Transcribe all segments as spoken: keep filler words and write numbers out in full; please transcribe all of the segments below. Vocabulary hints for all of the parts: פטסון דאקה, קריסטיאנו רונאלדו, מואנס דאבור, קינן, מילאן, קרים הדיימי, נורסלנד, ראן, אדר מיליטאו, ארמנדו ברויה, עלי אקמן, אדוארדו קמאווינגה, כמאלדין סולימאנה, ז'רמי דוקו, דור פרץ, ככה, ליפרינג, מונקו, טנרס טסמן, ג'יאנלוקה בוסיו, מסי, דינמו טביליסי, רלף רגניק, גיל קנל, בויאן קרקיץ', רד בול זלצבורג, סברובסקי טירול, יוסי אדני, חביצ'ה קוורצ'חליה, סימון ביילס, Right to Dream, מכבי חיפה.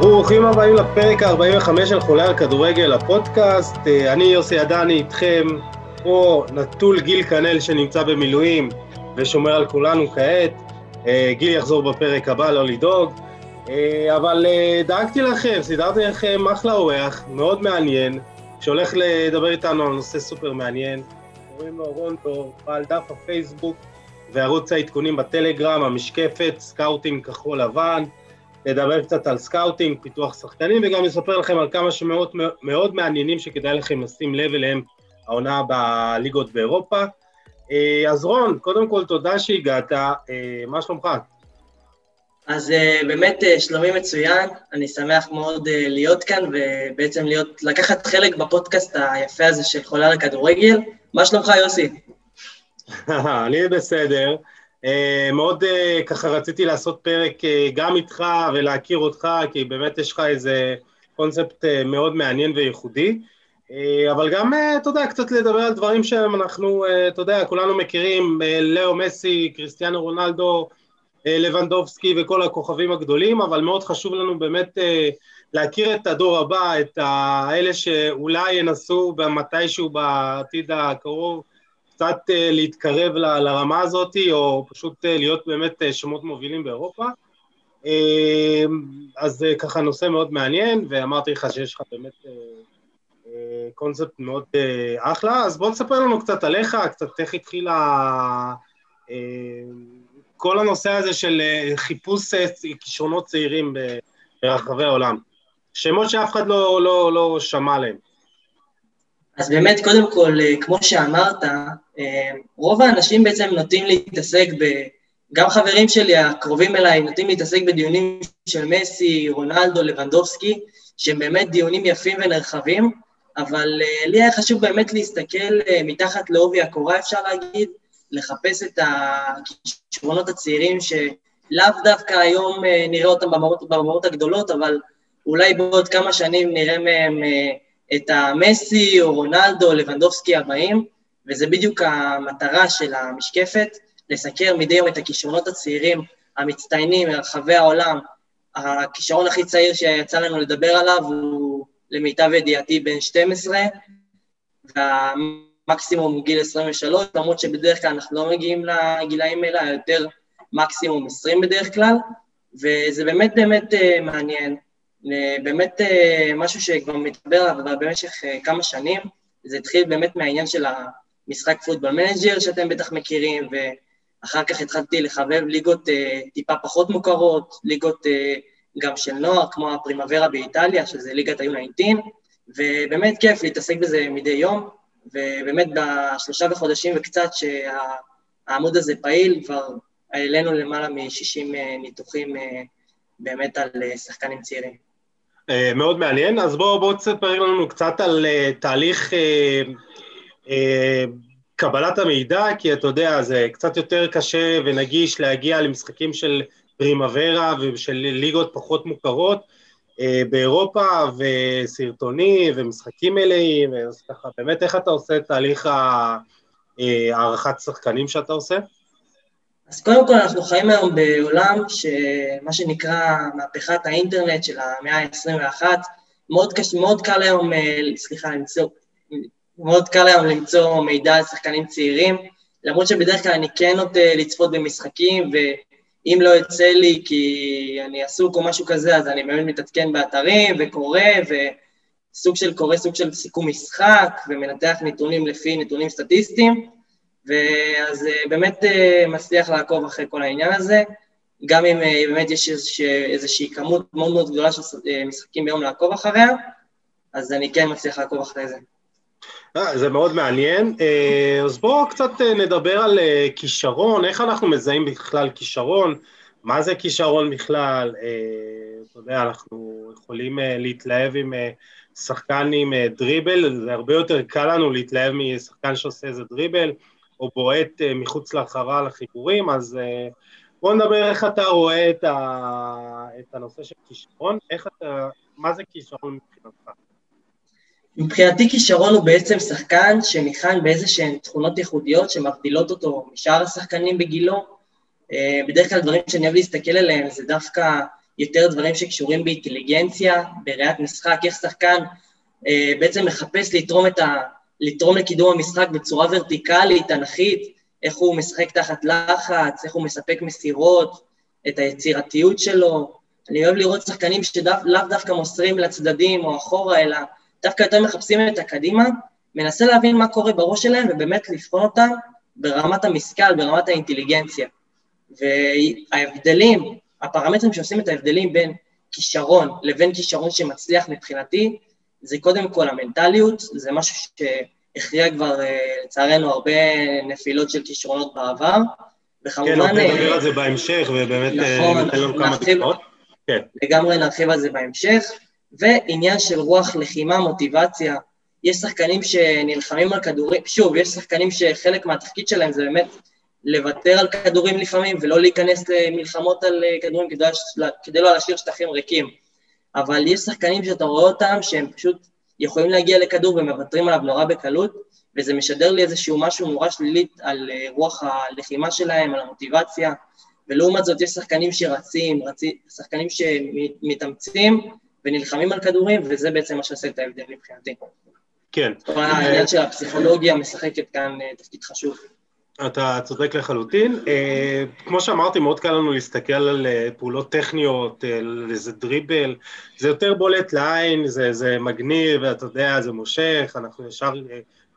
ברוכים הבאים לפרק ה-ארבעים וחמש של חולה על כדורגל, הפודקאסט. אני יוסי אדני איתכם, פה נטול גיל קנל שנמצא במילואים ושומר על כולנו כעת. גיל יחזור בפרק הבא, לא לדאוג. אבל דאגתי לכם, סידרתי לכם אחלה אורח, מאוד מעניין, שהולך לדבר איתנו על נושא סופר מעניין. קוראים לו רון דור, בעל דף הפייסבוק וערוץ העדכונים בטלגרם, המשקפת, סקאוטינג כחול לבן. לדבר קצת על סקאוטינג, פיתוח שחקנים, וגם לספר לכם על כמה שמאות מאוד מעניינים שכדאי לכם לשים לב אליהם העונה בליגות באירופה. אז רון, קודם כל תודה שהגעת, מה שלומך? אז באמת שלומי מצוין, אני שמח מאוד להיות כאן, ובעצם להיות, לקחת חלק בפודקאסט היפה הזה של חולה לכדורגל. מה שלומך יוסי? אני בסדר. מאוד ככה רציתי לעשות פרק גם איתך ולהכיר אותך, כי באמת יש לך איזה קונספט מאוד מעניין וייחודי, אבל גם, אתה יודע, קצת לדבר על דברים שאנחנו, אתה יודע, כולנו מכירים, לאו מסי, קריסטיאנו רונאלדו, לבנדובסקי וכל הכוכבים הגדולים, אבל מאוד חשוב לנו באמת להכיר את הדור הבא, את האלה שאולי ינסו במתישהו בעתיד הקרוב, קצת להתקרב לרמה הזאת, או פשוט להיות באמת שמות מובילים באירופה. אז ככה נושא מאוד מעניין, ואמרתי לך שיש לך באמת קונספט מאוד אחלה, אז בוא תספר לנו קצת עליך, קצת איך התחיל כל הנושא הזה של חיפוש כישרונות צעירים ברחבי העולם, שמות שאף אחד לא, לא, לא שמע להם. אז באמת, קודם כל, כמו שאמרת, רוב האנשים בעצם נוטים להתעסק, ב... גם חברים שלי הקרובים אליי, נוטים להתעסק בדיונים של מסי, רונאלדו, לבנדובסקי, שהם באמת דיונים יפים ונרחבים, אבל לי היה חשוב באמת להסתכל מתחת לעובי הקורה, אפשר להגיד, לחפש את הכישרונות הצעירים, שלאו דווקא היום נראה אותם במרות, במרות הגדולות, אבל אולי בעוד כמה שנים נראה מהם את המסי או רונאלדו או לבנדובסקי הבאים, וזה בדיוק המטרה של המשקפת, לסקר מדי יום את הכישרונות הצעירים המצטיינים מרחבי העולם. הכישרון הכי צעיר שיצא לנו לדבר עליו הוא למיטב ידיעתי בן שתים עשרה, והמקסימום הוא גיל עשרים ושלוש, למרות שבדרך כלל אנחנו לא מגיעים לגילאים אלא, יותר מקסימום עשרים בדרך כלל, וזה באמת באמת מעניין. באמת משהו שכבר מתבר במשך כמה שנים, זה התחיל באמת מהעניין של המשחק פוטבול מנג'ר שאתם בטח מכירים, ואחר כך התחלתי לחבב ליגות טיפה פחות מוכרות, ליגות גם של נוער, כמו הפרימוורה באיטליה, שזה ליגת ה-תשע עשרה, ובאמת כיף להתעסק בזה מדי יום, ובאמת בשלושה וחודשים וקצת שהעמוד הזה פעיל, כבר העלינו למעלה מ-שישים ניתוחים באמת על שחקנים צעירים. מאוד מעניין, אז בואו בוא תספר לנו קצת על uh, תהליך uh, uh, קבלת המידע, כי אתה יודע, זה קצת יותר קשה ונגיש להגיע למשחקים של פרימוורה ושל ליגות פחות מוכרות uh, באירופה, וסרטוני ומשחקים מלאים, אז ככה, באמת איך אתה עושה את תהליך הערכת שחקנים שאתה עושה? אז קודם כל אנחנו חיים היום בעולם שמה שנקרא מהפכת האינטרנט של המאה ה-עשרים ואחת, מאוד, קש... מאוד קל היום, סליחה, למצוא, מאוד קל היום למצוא מידע על שחקנים צעירים, למרות שבדרך כלל אני כן נוטה לצפות במשחקים, ואם לא יוצא לי כי אני עסוק או משהו כזה, אז אני באמת מתעדכן באתרים וקורא, וסוג של קורא, סוג של סיכום משחק, ומנתח נתונים לפי נתונים סטטיסטיים, ואז באמת מצליח לעקוב אחרי כל העניין הזה, גם אם באמת יש איזושהי כמות מאוד מאוד גדולה של משחקים ביום לעקוב אחריה, אז אני כן מצליח לעקוב אחרי זה. זה מאוד מעניין, אז בואו קצת נדבר על כישרון, איך אנחנו מזהים בכלל כישרון, מה זה כישרון בכלל, אתה יודע, אנחנו יכולים להתלהב עם שחקן עם דריבל, זה הרבה יותר קל לנו להתלהב משחקן שעושה איזה דריבל, או בועט מחוץ לחרה לחיבורים, אז בוא נדבר איך אתה רואה את, ה... את הנושא של כישרון, איך אתה, מה זה כישרון מבחינתך? מבחינתי כישרון הוא בעצם שחקן שניחן באיזשהן תכונות ייחודיות שמבדילות אותו משאר השחקנים בגילו, בדרך כלל דברים שאני אוהב להסתכל עליהם, זה דווקא יותר דברים שקשורים באינטליגנציה, בראיית משחק, איך שחקן אה, בעצם מחפש לתרום, את ה, לתרום לקידום המשחק בצורה ורטיקלית, תנכית, איך הוא משחק תחת לחץ, איך הוא מספק מסירות, את היצירתיות שלו. אני אוהב לראות שחקנים שלאו דווקא מוסרים לצדדים או אחורה, אלא דווקא יותר מחפשים את הקדימה, מנסה להבין מה קורה בראש שלהם, ובאמת לבחון אותם ברמת המשקל, ברמת האינטליגנציה. וההבדלים, הפרמטרים שעושים את ההבדלים בין כישרון לבין כישרון שמצליח מבחינתי, זה קודם כל המנטליות, זה משהו שהכריע כבר לצערנו הרבה נפילות של כישרונות בעבר, וכמובן... כן, אני מדבר על זה בהמשך, ובאמת נתן לנו כמה דקות. לגמרי נרחיב על זה בהמשך, ועניין של רוח, לחימה, מוטיבציה, יש שחקנים שנלחמים על כדורים, שוב, יש שחקנים שחלק מהתפקיד שלהם זה באמת לוותר על כדורים לפעמים, ולא להיכנס למלחמות על כדורים כדי, כדי לא להשאיר שטחים ריקים. אבל יש שחקנים שאתה רואה אותם שהם פשוט יכולים להגיע לכדור ומוותרים עליו נורא בקלות, וזה משדר לי איזשהו משהו נורא שלילית על רוח הלחימה שלהם, על המוטיבציה, ולעומת זאת יש שחקנים שרצים, רצים, שחקנים שמתאמצים ונלחמים על כדורים, וזה בעצם מה שעושה את ההבדל מבחינתי. כן. אבל העניין של הפסיכולוגיה משחקת כאן תפקיד חשוב. אתה צודק לחלוטין. כמו שאמרתי, מאוד קל לנו להסתכל על פעולות טכניות, על איזה דריבל, זה יותר בולט לעין, זה, זה מגניב, אתה יודע, זה מושך, אנחנו ישר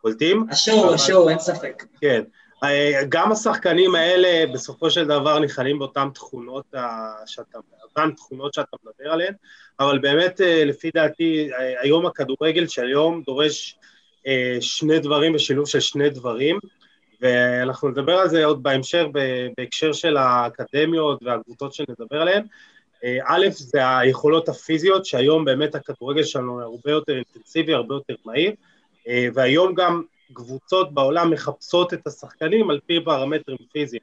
קולטים. השואו, השואו, אין ספק. כן. גם השחקנים האלה בסופו של דבר ניחנים באותן תכונות שאתה, אותן תכונות שאתה מדבר עליהן, אבל באמת לפי דעתי היום הכדורגל של היום דורש שני דברים בשילוב של שני דברים, ואנחנו נדבר על זה עוד בהמשך בהקשר של האקדמיות והקבוצות שנדבר עליהן. א', זה היכולות הפיזיות שהיום באמת הכדורגל שלנו הרבה יותר אינטנסיבי, הרבה יותר מהיר, והיום גם קבוצות בעולם מחפשות את השחקנים על פי פרמטרים פיזיים,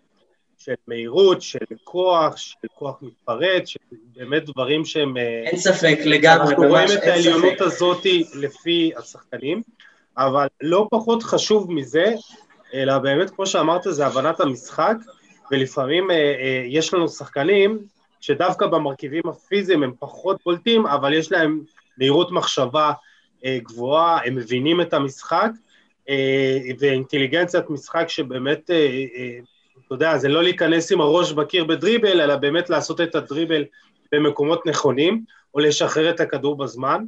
של מהירות, של כוח, של כוח מתפרץ, של באמת דברים שהם... אין ספק, לגמרי, ממש אין ספק. אנחנו רואים את העליונות הזאת לפי השחקנים, אבל לא פחות חשוב מזה, אלא באמת, כמו שאמרת, זה הבנת המשחק, ולפעמים אה, אה, יש לנו שחקנים שדווקא במרכיבים הפיזיים הם פחות בולטים, אבל יש להם מהירות מחשבה אה, גבוהה, הם מבינים את המשחק, ואינטליגנציית משחק שבאמת, אתה יודע, זה לא להיכנס עם הראש בקיר בדריבל, אלא באמת לעשות את הדריבל במקומות נכונים, או לשחרר את הכדור בזמן,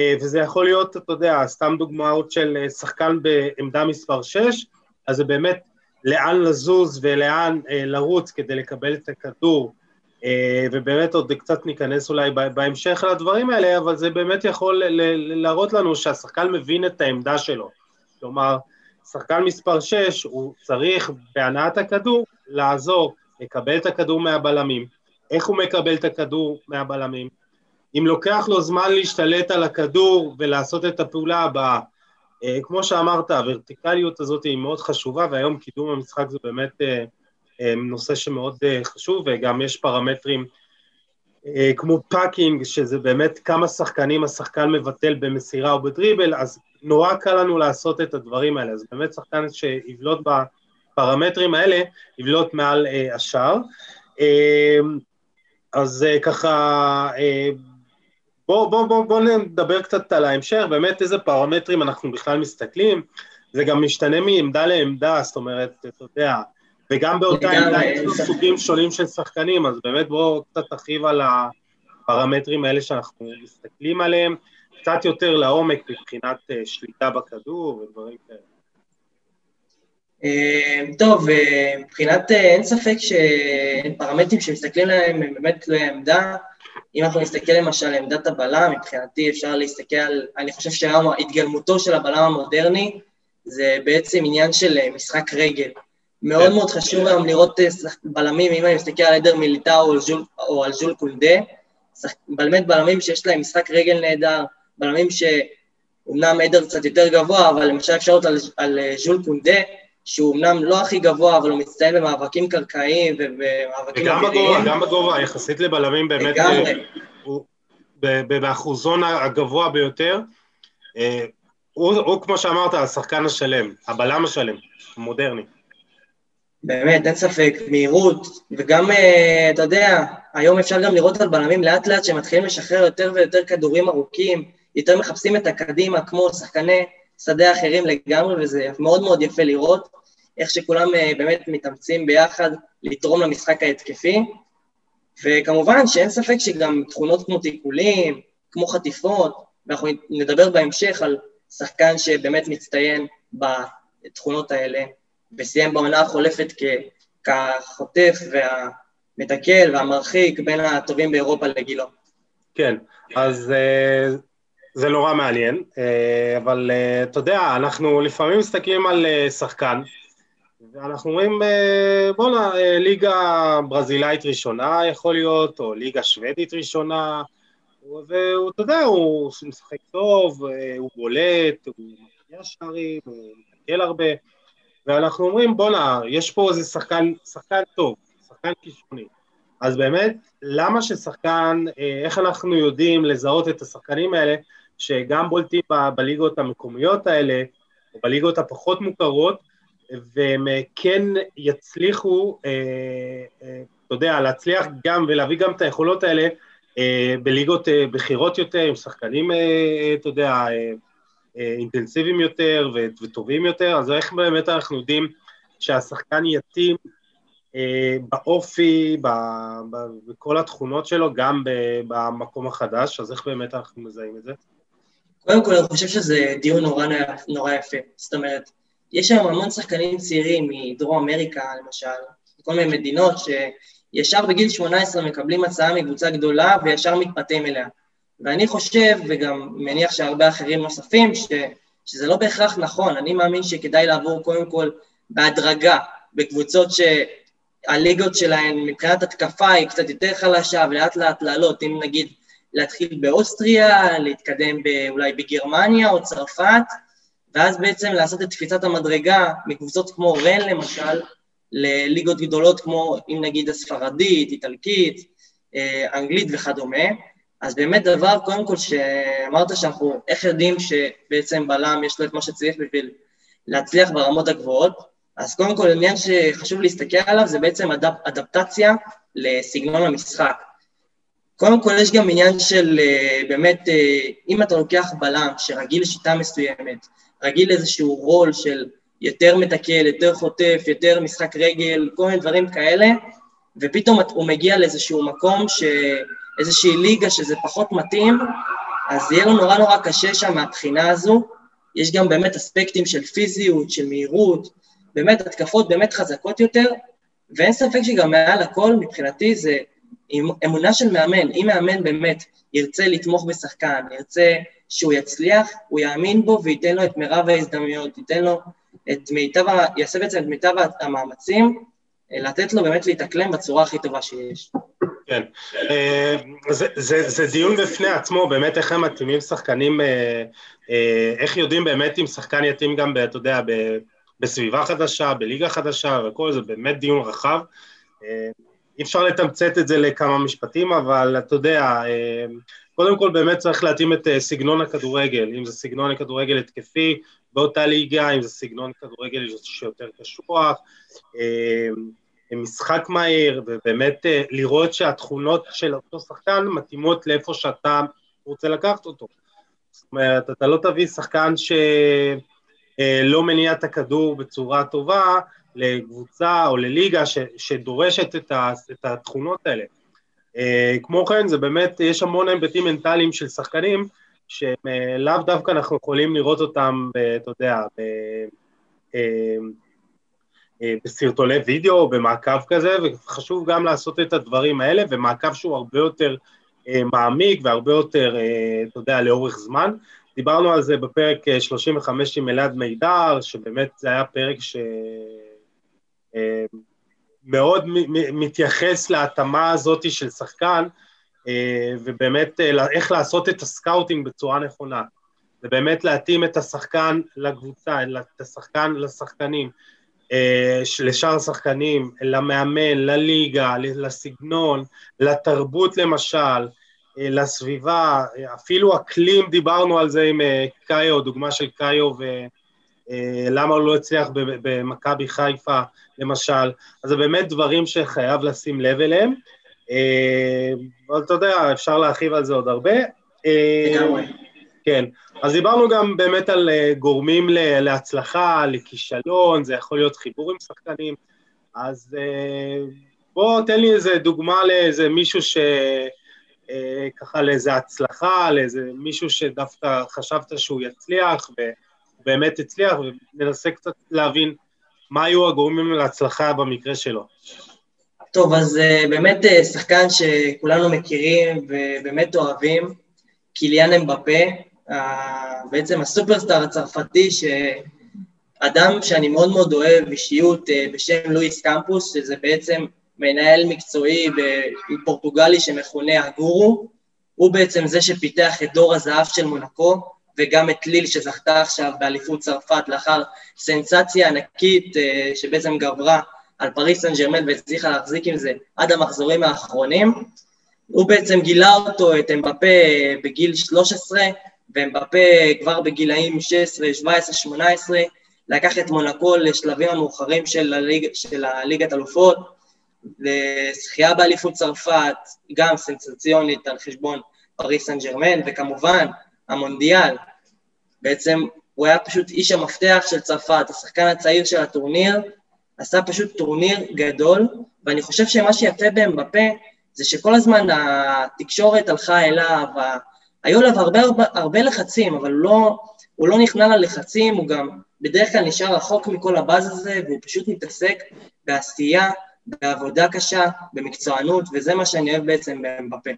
וזה יכול להיות, אתה יודע, סתם דוגמאות של שחקן בעמדה מספר שש, אז זה באמת לאן לזוז ולאן לרוץ כדי לקבל את הכדור, ובאמת עוד קצת ניכנס אולי בהמשך לדברים האלה, אבל זה באמת יכול להראות לנו שהשחקן מבין את העמדה שלו, כלומר, שחקן מספר שש, הוא צריך בהנעת הכדור לעזור, לקבל את הכדור מהבלמים. איך הוא מקבל את הכדור מהבלמים? אם לוקח לו זמן להשתלט על הכדור ולעשות את הפעולה הבאה, אה, כמו שאמרת, הוורטיקליות הזאת היא מאוד חשובה, והיום קידום המשחק זה באמת אה, אה, נושא שמאוד אה, חשוב, וגם יש פרמטרים אה, כמו פאקינג, שזה באמת כמה שחקנים השחקן מבטל במסירה או בדריבל, אז נורא קל לנו לעשות את הדברים האלה, אז באמת שחקן שיבלוט בפרמטרים האלה, יבלוט מעל אה, השאר, אה, אז אה, ככה, אה, בואו בוא, בוא, בוא נדבר קצת על ההמשך, באמת איזה פרמטרים אנחנו בכלל מסתכלים, זה גם משתנה מעמדה לעמדה, זאת אומרת, אתה יודע, וגם באותה עמדה יש סוגים שונים של שחקנים, אז באמת בואו קצת תרחיב על הפרמטרים האלה שאנחנו מסתכלים עליהם, קצת יותר לעומק מבחינת שליטה בכדור ודברים כאלה. טוב, מבחינת אין ספק שפרמטרים שמסתכלים להם הם באמת תלוי העמדה, אם אנחנו נסתכל למשל על עמדת הבלם, מבחינתי אפשר להסתכל על, אני חושב שהתגלמותו של הבלם המודרני, זה בעצם עניין של משחק רגל. מאוד מאוד חשוב גם לראות בלמים, אם אני מסתכל על אדר מיליטאו או על ז'ול קונדה, באמת בלמים שיש להם משחק רגל נהדר, בלמים שאומנם עדר קצת יותר גבוה, אבל למשל אפשרות על, על ז'ול קונדה, שהוא אומנם לא הכי גבוה, אבל הוא מצטיין במאבקים קרקעיים ובמאבקים אוויריים. גם בגובה, יחסית לבלמים באמת, הוא, באחוזון הגבוה ביותר, הוא, הוא כמו שאמרת, השחקן השלם, הבלם השלם, המודרני. באמת, אין ספק, מהירות, וגם, אתה יודע, היום אפשר גם לראות על בלמים לאט לאט שמתחילים לשחרר יותר ויותר כדורים ארוכים, יותר מחפשים את הקדימה כמו שחקני שדה אחרים לגמרי, וזה מאוד מאוד יפה לראות, איך שכולם באמת מתאמצים ביחד לתרום למשחק ההתקפי, וכמובן שאין ספק שגם תכונות כמו תיקולים, כמו חטיפות, ואנחנו נדבר בהמשך על שחקן שבאמת מצטיין בתכונות האלה, וסיים בעונה החולפת כחוטף והמתקל והמרחיק בין הטובים באירופה לגילו. כן, אז זה לא רע מעניין, אבל אתה יודע, אנחנו לפעמים מסתכלים על שחקן, ואנחנו אומרים, בוא נה, ליגה ברזילאית ראשונה יכול להיות, או ליגה שוודית ראשונה, והוא, אתה יודע, הוא משחק טוב, הוא בולט, הוא מגיע שערים, הוא מתקל הרבה, ואנחנו אומרים, בוא נה, יש פה איזה שחקן, שחקן טוב, שחקן כישרוני. אז באמת, למה ששחקן, איך אנחנו יודעים לזהות את השחקנים האלה, שגם בולטים בליגות המקומיות האלה, או בליגות הפחות מוכרות, והם כן יצליחו, אתה יודע, להצליח גם ולהביא גם את היכולות האלה, בליגות בחירות יותר, עם שחקנים, אתה יודע, אינטנסיביים יותר וטובים יותר, אז איך באמת אנחנו יודעים שהשחקן יתאים באופי, בכל התכונות שלו, גם במקום החדש, אז איך באמת אנחנו מזהים את זה? קודם כל, אני חושב שזה דיון נורא יפה, זאת אומרת, יש היום המון שחקנים צעירים מדרום אמריקה, למשל, כל מיני מדינות שישר בגיל שמונה עשרה מקבלים הצעה מקבוצה גדולה וישר מתפתים אליה. ואני חושב, וגם מניח שהרבה אחרים נוספים, ש, שזה לא בהכרח נכון. אני מאמין שכדאי לעבור קודם כל בהדרגה, בקבוצות שהליגות שלהן מבחינת התקפה היא קצת יותר חלשה, ולאט לאט לעלות, אם נגיד להתחיל באוסטריה, להתקדם אולי בגרמניה או צרפת, ואז בעצם לעשות את תפיצת המדרגה מקבוצות כמו רן למשל, לליגות גדולות כמו אם נגיד הספרדית, איטלקית, אנגלית וכדומה. אז באמת דבר קודם כל שאמרת שאנחנו איך יודעים שבעצם בלם יש לו את מה שצריך בשביל להצליח ברמות הגבוהות, אז קודם כל עניין שחשוב להסתכל עליו זה בעצם אדפ, אדפטציה לסגנון המשחק. קודם כל יש גם עניין של באמת אם אתה לוקח בלם שרגיל לשיטה מסוימת, רגיל איזשהו רול של יותר מתקל, יותר חוטף, יותר משחק רגל, כל מיני דברים כאלה, ופתאום הוא מגיע לאיזשהו מקום ש... איזושהי ליגה שזה פחות מתאים, אז יהיה לו נורא נורא קשה שם מהבחינה הזו. יש גם באמת אספקטים של פיזיות, של מהירות, באמת התקפות באמת חזקות יותר, ואין ספק שגם מעל הכל מבחינתי זה אמונה של מאמן. אם מאמן באמת ירצה לתמוך בשחקן, ירצה שהוא יצליח, הוא יאמין בו וייתן לו את מירב ההזדמנויות, ייתן לו את מיטב, יעשה בעצם את מיטב המאמצים, לתת לו באמת להתאקלם בצורה הכי טובה שיש. כן, זה דיון בפני עצמו, באמת איך הם מתאימים שחקנים, איך יודעים באמת אם שחקן יתאים גם, אתה יודע, בסביבה חדשה, בליגה חדשה וכל זה, באמת דיון רחב, אי אפשר לתמצת את זה לכמה משפטים, אבל אתה יודע, קודם כל באמת צריך להתאים את סגנון הכדורגל, אם זה סגנון הכדורגל התקפי, באותה ליגה, אם זה סגנון כדורגל שיותר קשוח, משחק מהיר, ובאמת לראות שהתכונות של אותו שחקן מתאימות לאיפה שאתה רוצה לקחת אותו. זאת אומרת, אתה לא תביא שחקן שלא מניע את הכדור בצורה טובה לקבוצה או לליגה ש... שדורשת את, ה... את התכונות האלה. כמו כן, זה באמת, יש המון היבטים מנטליים של שחקנים, שלאו דווקא אנחנו יכולים לראות אותם, אתה יודע, ב... בסרטוני וידאו, במעקב כזה, וחשוב גם לעשות את הדברים האלה, ומעקב שהוא הרבה יותר מעמיק, והרבה יותר, אתה יודע, לאורך זמן. דיברנו על זה בפרק שלושים וחמש עם אלעד מידר, שבאמת זה היה פרק שמאוד מתייחס להתאמה הזאת של שחקן, ובאמת איך לעשות את הסקאוטינג בצורה נכונה, ובאמת להתאים את השחקן לקבוצה, את השחקן לשחקנים, לשאר השחקנים, למאמן, לליגה, לסגנון, לתרבות למשל, לסביבה, אפילו אקלים, דיברנו על זה עם קאיו, דוגמה של קאיו למה הוא לא הצליח במכבי חיפה למשל, אז זה באמת דברים שחייב לשים לב אליהם, אבל אתה יודע, אפשר להרחיב על זה עוד הרבה. כן, אז דיברנו גם באמת על גורמים להצלחה, לכישלון, זה יכול להיות חיבור עם שחקנים, אז בוא תן לי איזה דוגמה לאיזה מישהו ש... ככה לאיזה הצלחה, לאיזה מישהו שדווקא חשבת שהוא יצליח, ובאמת הצליח, וננסה קצת להבין מה היו הגורמים להצלחה במקרה שלו. טוב, אז באמת שחקן שכולנו מכירים ובאמת אוהבים, קיליאן אמבפה, בעצם הסופרסטאר הצרפתי, שאדם שאני מאוד מאוד אוהב, אישיות בשם לואיס קמפוס, שזה בעצם מנהל מקצועי בפורטוגלי שמכונה הגורו, הוא בעצם זה שפיתח את דור הזהב של מונקו, וגם את ליל שזכתה עכשיו באליפות צרפת, לאחר סנסציה ענקית שבעצם גברה על פריז סן ז'רמן, והצליחה להחזיק עם זה עד המחזורים האחרונים. הוא בעצם גילה אותו, את אמבפה, בגיל שלוש עשרה, ואמבפה כבר בגילאים שש עשרה, שבע עשרה, שמונה עשרה, לקח את מונקו לשלבים המאוחרים של הליג, של הליגת אלופות, לשחייה באליפות צרפת, גם סנסציונית על חשבון פריז סן ז'רמן, וכמובן המונדיאל. בעצם הוא היה פשוט איש המפתח של צרפת, השחקן הצעיר של הטורניר, עשה פשוט טורניר גדול, ואני חושב שמה שיפה באמבפה, זה שכל הזמן התקשורת הלכה אליו, היו לו הרבה, הרבה, הרבה לחצים, אבל לא, הוא לא נכנע ללחצים, הוא גם בדרך כלל נשאר רחוק מכל הבאז הזה, והוא פשוט מתעסק בעשייה, בעבודה קשה, במקצוענות, וזה מה שאני אוהב בעצם באמבפה.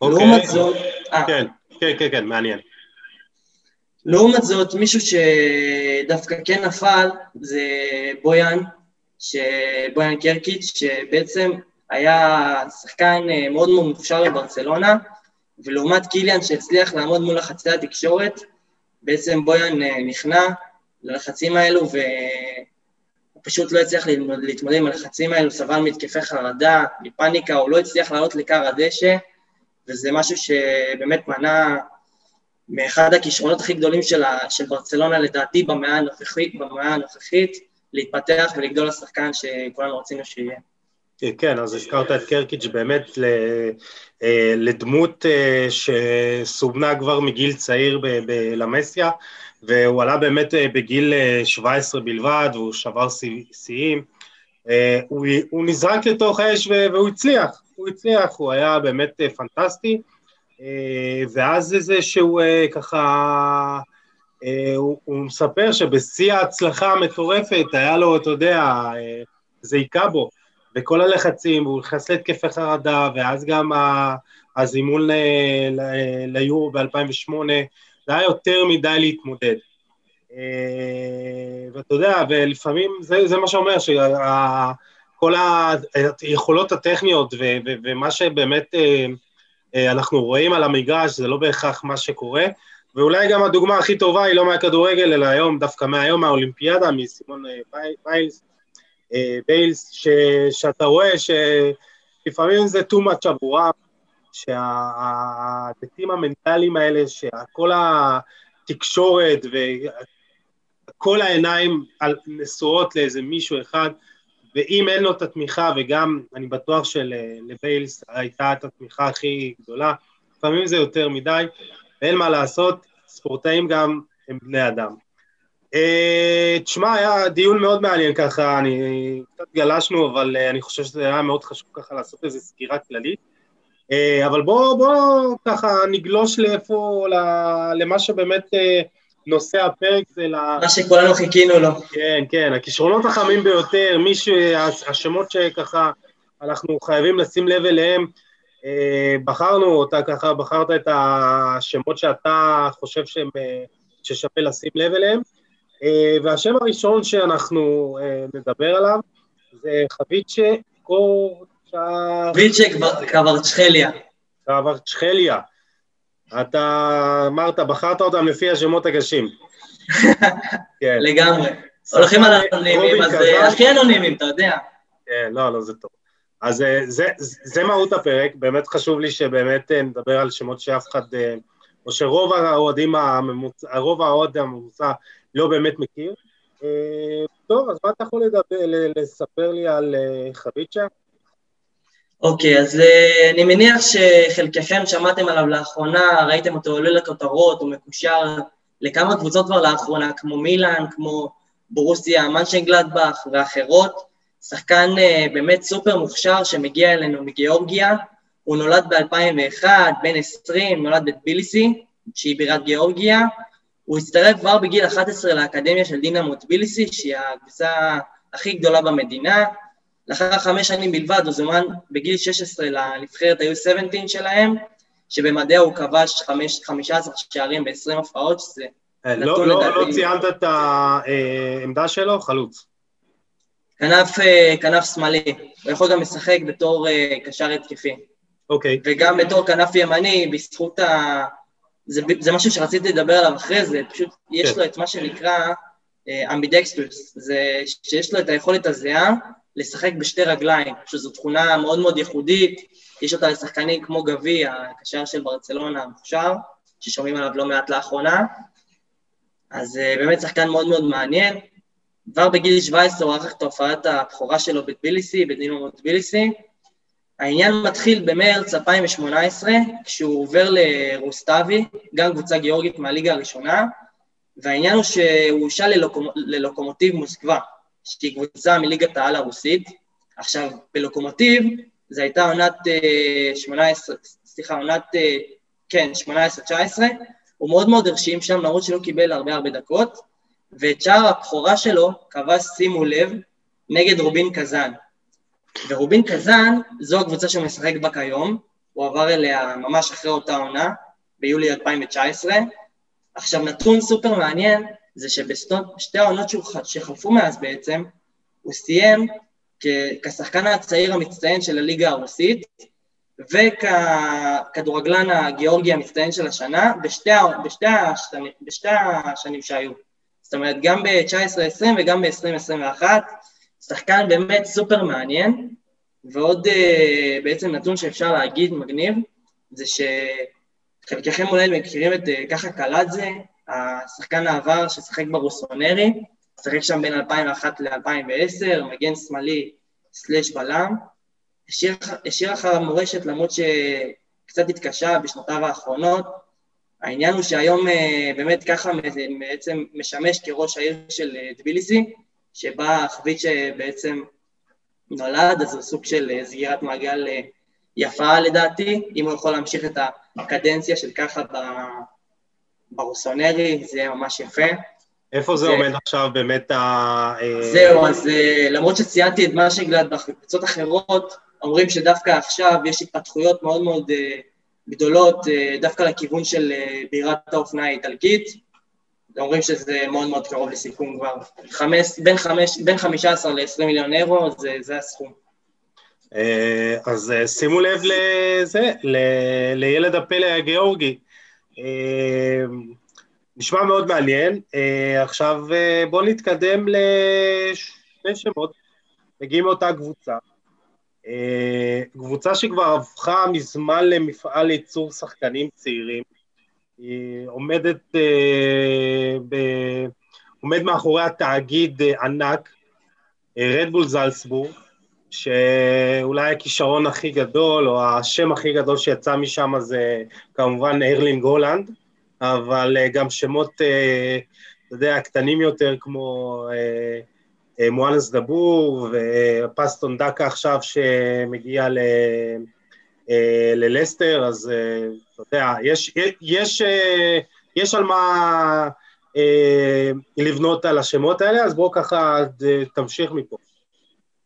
אוקיי. לעומת זאת... כן, כן, כן, כן, מעניין. לעומת זאת, מישהו שדווקא כן נפל, זה בויאן, בויאן קרקיץ', שבעצם היה שחקן מאוד מאוד מוכשר בברצלונה, ולעומת קיליאן שהצליח לעמוד מול לחצי התקשורת, בעצם בויאן נכנע ללחצים האלו, והוא פשוט לא הצליח להתמודד עם הלחצים האלו, סבל מתקפי חרדה, מפניקה, הוא לא הצליח לעלות לקר הדשא, וזה משהו שבאמת מנע מאחד הכישרונות הכי גדולים של, ה, של ברצלונה, לדעתי במאה הנוכחית, במאה הנוכחית, להתפתח ולגדול לשחקן שכולנו רוצים שיהיה. כן, אז הזכרת את קרקיץ' באמת לדמות שסובנה כבר מגיל צעיר בלמסיה, והוא עלה באמת בגיל שבע עשרה בלבד, והוא שבר שיאים, הוא, הוא נזרק לתוך האש והוא הצליח, הוא הצליח, הוא היה באמת פנטסטי, ואז זה שהוא ככה, הוא, הוא מספר שבשיא ההצלחה המטורפת היה לו, אתה יודע, זה היכה בו, וכל הלחצים, הוא נכנס להתקפי חרדה, ואז גם הזימון ליורו ב-אלפיים ושמונה, זה היה יותר מדי להתמודד. ואתה יודע, ולפעמים, זה, זה מה שאומר, שכל היכולות הטכניות, ומה שבאמת אנחנו רואים על המגרש, זה לא בהכרח מה שקורה, ואולי גם הדוגמה הכי טובה היא לא מהכדורגל, אלא היום, דווקא מהיום, מהאולימפיאדה, מסימון ביילס, ביילס, ש, שאתה רואה שלפעמים זה too much עבורם, שההיבטים המנטליים האלה, שכל התקשורת וכל העיניים נשואות לאיזה מישהו אחד, ואם אין לו את התמיכה, וגם אני בטוח שלביילס הייתה את התמיכה הכי גדולה, לפעמים זה יותר מדי, ואין מה לעשות, ספורטאים גם הם בני אדם. תשמע, היה דיון מאוד מעניין ככה, אני קצת גלשנו, אבל אני חושב שזה היה מאוד חשוב ככה לעשות איזו סקירה כללית, אבל בואו ככה נגלוש לאיפה, למה שבאמת נושא הפרק זה... מה שכולנו חיכינו לו. כן, כן, הכישרונות החמים ביותר, השמות שככה אנחנו חייבים לשים לב אליהם, בחרנו אותה ככה, בחרת את השמות שאתה חושב ששווה לשים לב אליהם, והשם הראשון שאנחנו נדבר עליו זה חביצ'ה חביצ'ה קוורצ'חליה. קוורצ'חליה. אתה אמרת, בחרת אותם לפי השמות הקשים. לגמרי. הולכים על אנונימים, אז הכי אנונימים, אתה יודע. לא, לא, זה טוב. אז זה מהות הפרק, באמת חשוב לי שבאמת נדבר על שמות שאף אחד או שרוב האוהדים הממוצע, הרוב האוהד הממוצע לא באמת מכיר. טוב, אז מה אתה יכול לדבר, לספר לי על חביצ'ה? אוקיי, אז אני מניח שחלקכם שמעתם עליו לאחרונה, ראיתם אותו עולה לכותרות, הוא מקושר לכמה קבוצות כבר לאחרונה, כמו מילאן, כמו ברוסיה, מנשנגלדבך ואחרות. שחקן באמת סופר מוכשר שמגיע אלינו מגיאורגיה, הוא נולד ב-אלפיים ואחת, בן עשרים, נולד בטביליסי, שהיא בירת גיאורגיה, הוא הצטרף כבר בגיל אחת עשרה לאקדמיה של דינמו טביליסי, שהיא הקבוצה הכי גדולה במדינה, לאחר חמש שנים בלבד הוא זומן בגיל שש עשרה לנבחרת ה-יו שבע עשרה שלהם, שבמדיה הוא כבש חמישה עשר שערים ב-עשרים הפרעות, שזה נתון לדעתי. לא, לא ציינת את העמדה שלו, חלוץ. כנף, כנף שמאלי, הוא יכול גם לשחק בתור קשר התקפי. אוקיי. וגם בתור כנף ימני, בזכות ה... זה, זה משהו שרציתי לדבר עליו אחרי זה, פשוט יש לו את מה שנקרא אמבידקסטרוס, זה שיש לו את היכולת הזהה, לשחק בשתי רגליים, שזו תכונה מאוד מאוד ייחודית, יש אותה לשחקנים כמו גבי, הקשר של ברצלונה המוכשר, ששומעים עליו לא מעט לאחרונה, אז באמת שחקן מאוד מאוד מעניין, כבר בגיל שבע עשרה הוא ערך את הופעת הבכורה שלו בטביליסי, בדינמו טביליסי, העניין מתחיל במרץ אלפיים שמונה עשרה, כשהוא עובר לרוסטאבי, גם קבוצה גיאורגית מהליגה הראשונה, והעניין הוא שהוא הושל ללוקומ... ללוקומוטיב מוסקבה, שהיא קבוצה מליגת העל הרוסית. עכשיו, בלוקומוטיב, זה הייתה עונת שמונה עשרה, סליחה, עונת, כן, שמונה עשרה תשע עשרה, הוא מאוד מאוד הרשים שם, למרות שלא קיבל הרבה הרבה דקות, ואת שער הבכורה שלו כבש, שימו לב, נגד רובין קזן. ורובין קזן, זו הקבוצה שמשחק בה כיום, הוא עבר אליה ממש אחרי אותה עונה, ביולי אלפיים תשע עשרה. עכשיו, נתון סופר מעניין, זה שבשתי העונות שחלפו מאז בעצם, הוא סיים כשחקן הצעיר המצטיין של הליגה הרוסית, וכדורגלן הגיאורגי המצטיין של השנה, בשתי, בשתי, השנים, בשתי השנים שהיו. זאת אומרת, גם ב-תשע עשרה עשרים וגם ב-עשרים עשרים ואחת, שחקן באמת סופר מעניין, ועוד בעצם נתון שאפשר להגיד מגניב, זה שחלקכם אולי מכירים את ככה קלאדזה, השחקן העבר ששחק ברוסונרי, שחק שם בין אלפיים ואחת ל-אלפיים ועשר, מגן שמאלי סלש בלם, השאיר אחר מורשת למרות שקצת התקשה בשנותיו האחרונות, העניין הוא שהיום באמת ככה בעצם משמש כראש העיר של טביליסי, שבה חביץ' שבעצם נולד, אז הוא סוג של סגירת מעגל יפה לדעתי, אם הוא יכול להמשיך את הקדנציה של ככה ב... ברוסונרי, זה ממש יפה. איפה זה, זה עומד עכשיו באמת ה... זהו, אז למרות שציינתי את מה שגלעד בקבוצות אחרות, אומרים שדווקא עכשיו יש התפתחויות מאוד מאוד גדולות, דווקא לכיוון של בירת האופנה האיטלקית, אומרים שזה מאוד מאוד קרוב לסיכום כבר. חמש, בין, חמש, בין חמישה עשר ל-עשרים מיליון אירו, זה, זה הסכום. אז שימו לב לזה, ל... לילד הפלא הגיאורגי. נשמע מאוד מעניין. עכשיו בואו נתקדם לשני שמות, מגיעים מאותה קבוצה, קבוצה שכבר הפכה מזמן למפעל ייצור שחקנים צעירים, היא עומדת, עומד מאחורי התאגיד ענק, רדבול זלצבורג, שאולי הכישרון הכי גדול, או השם הכי גדול שיצא משם זה כמובן ארלינג הולנד, אבל גם שמות, אתה יודע, קטנים יותר, כמו מואנס דאבור, ופסטון דקה עכשיו שמגיע ל... ללסטר, אז אתה יודע, יש, יש, יש על מה לבנות על השמות האלה, אז בואו ככה תמשיך מפה.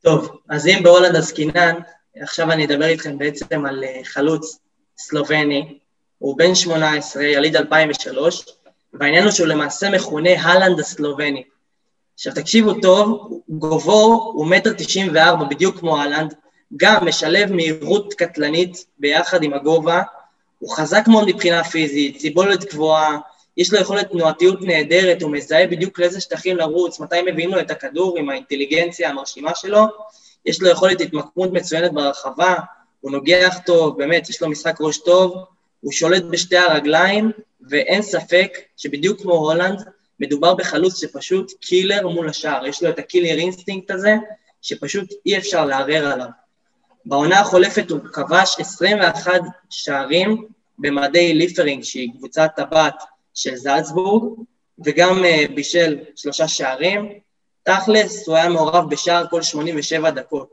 טוב, אז אם בהולנד אז קינן, עכשיו אני אדבר איתכם בעצם על חלוץ סלובני, הוא בן שמונה עשרה, יליד אלפיים ושלוש, והעניין הוא שהוא למעשה מכונה הולנד הסלובני. עכשיו תקשיבו טוב, גובהו הוא מטר תשעים וארבע, בדיוק כמו הולנד, גם משלב מהירות קטלנית ביחד עם הגובה, הוא חזק מאוד מבחינה פיזית, ציבולת גבוהה, יש לו יכולת תנועתיות נהדרת, הוא מזהה בדיוק לאיזה שטחים לרוץ, מתי מבינו את הכדור עם האינטליגנציה המרשימה שלו, יש לו יכולת התמקמות מצוינת ברחבה, הוא נוגח טוב, באמת יש לו משחק ראש טוב, הוא שולט בשתי הרגליים, ואין ספק שבדיוק כמו הולנד, מדובר בחלוץ שפשוט קילר מול השער, יש לו את הקילר אינסטינקט הזה, שפשוט אי אפשר לערער עליו. בעונה החולפת הוא כבש עשרים ואחד שערים במדי ליפרינג, שהיא קבוצת הבת של זלצבורג, וגם בישל שלושה שערים. תכלס הוא היה מעורב בשער כל שמונים ושבע דקות.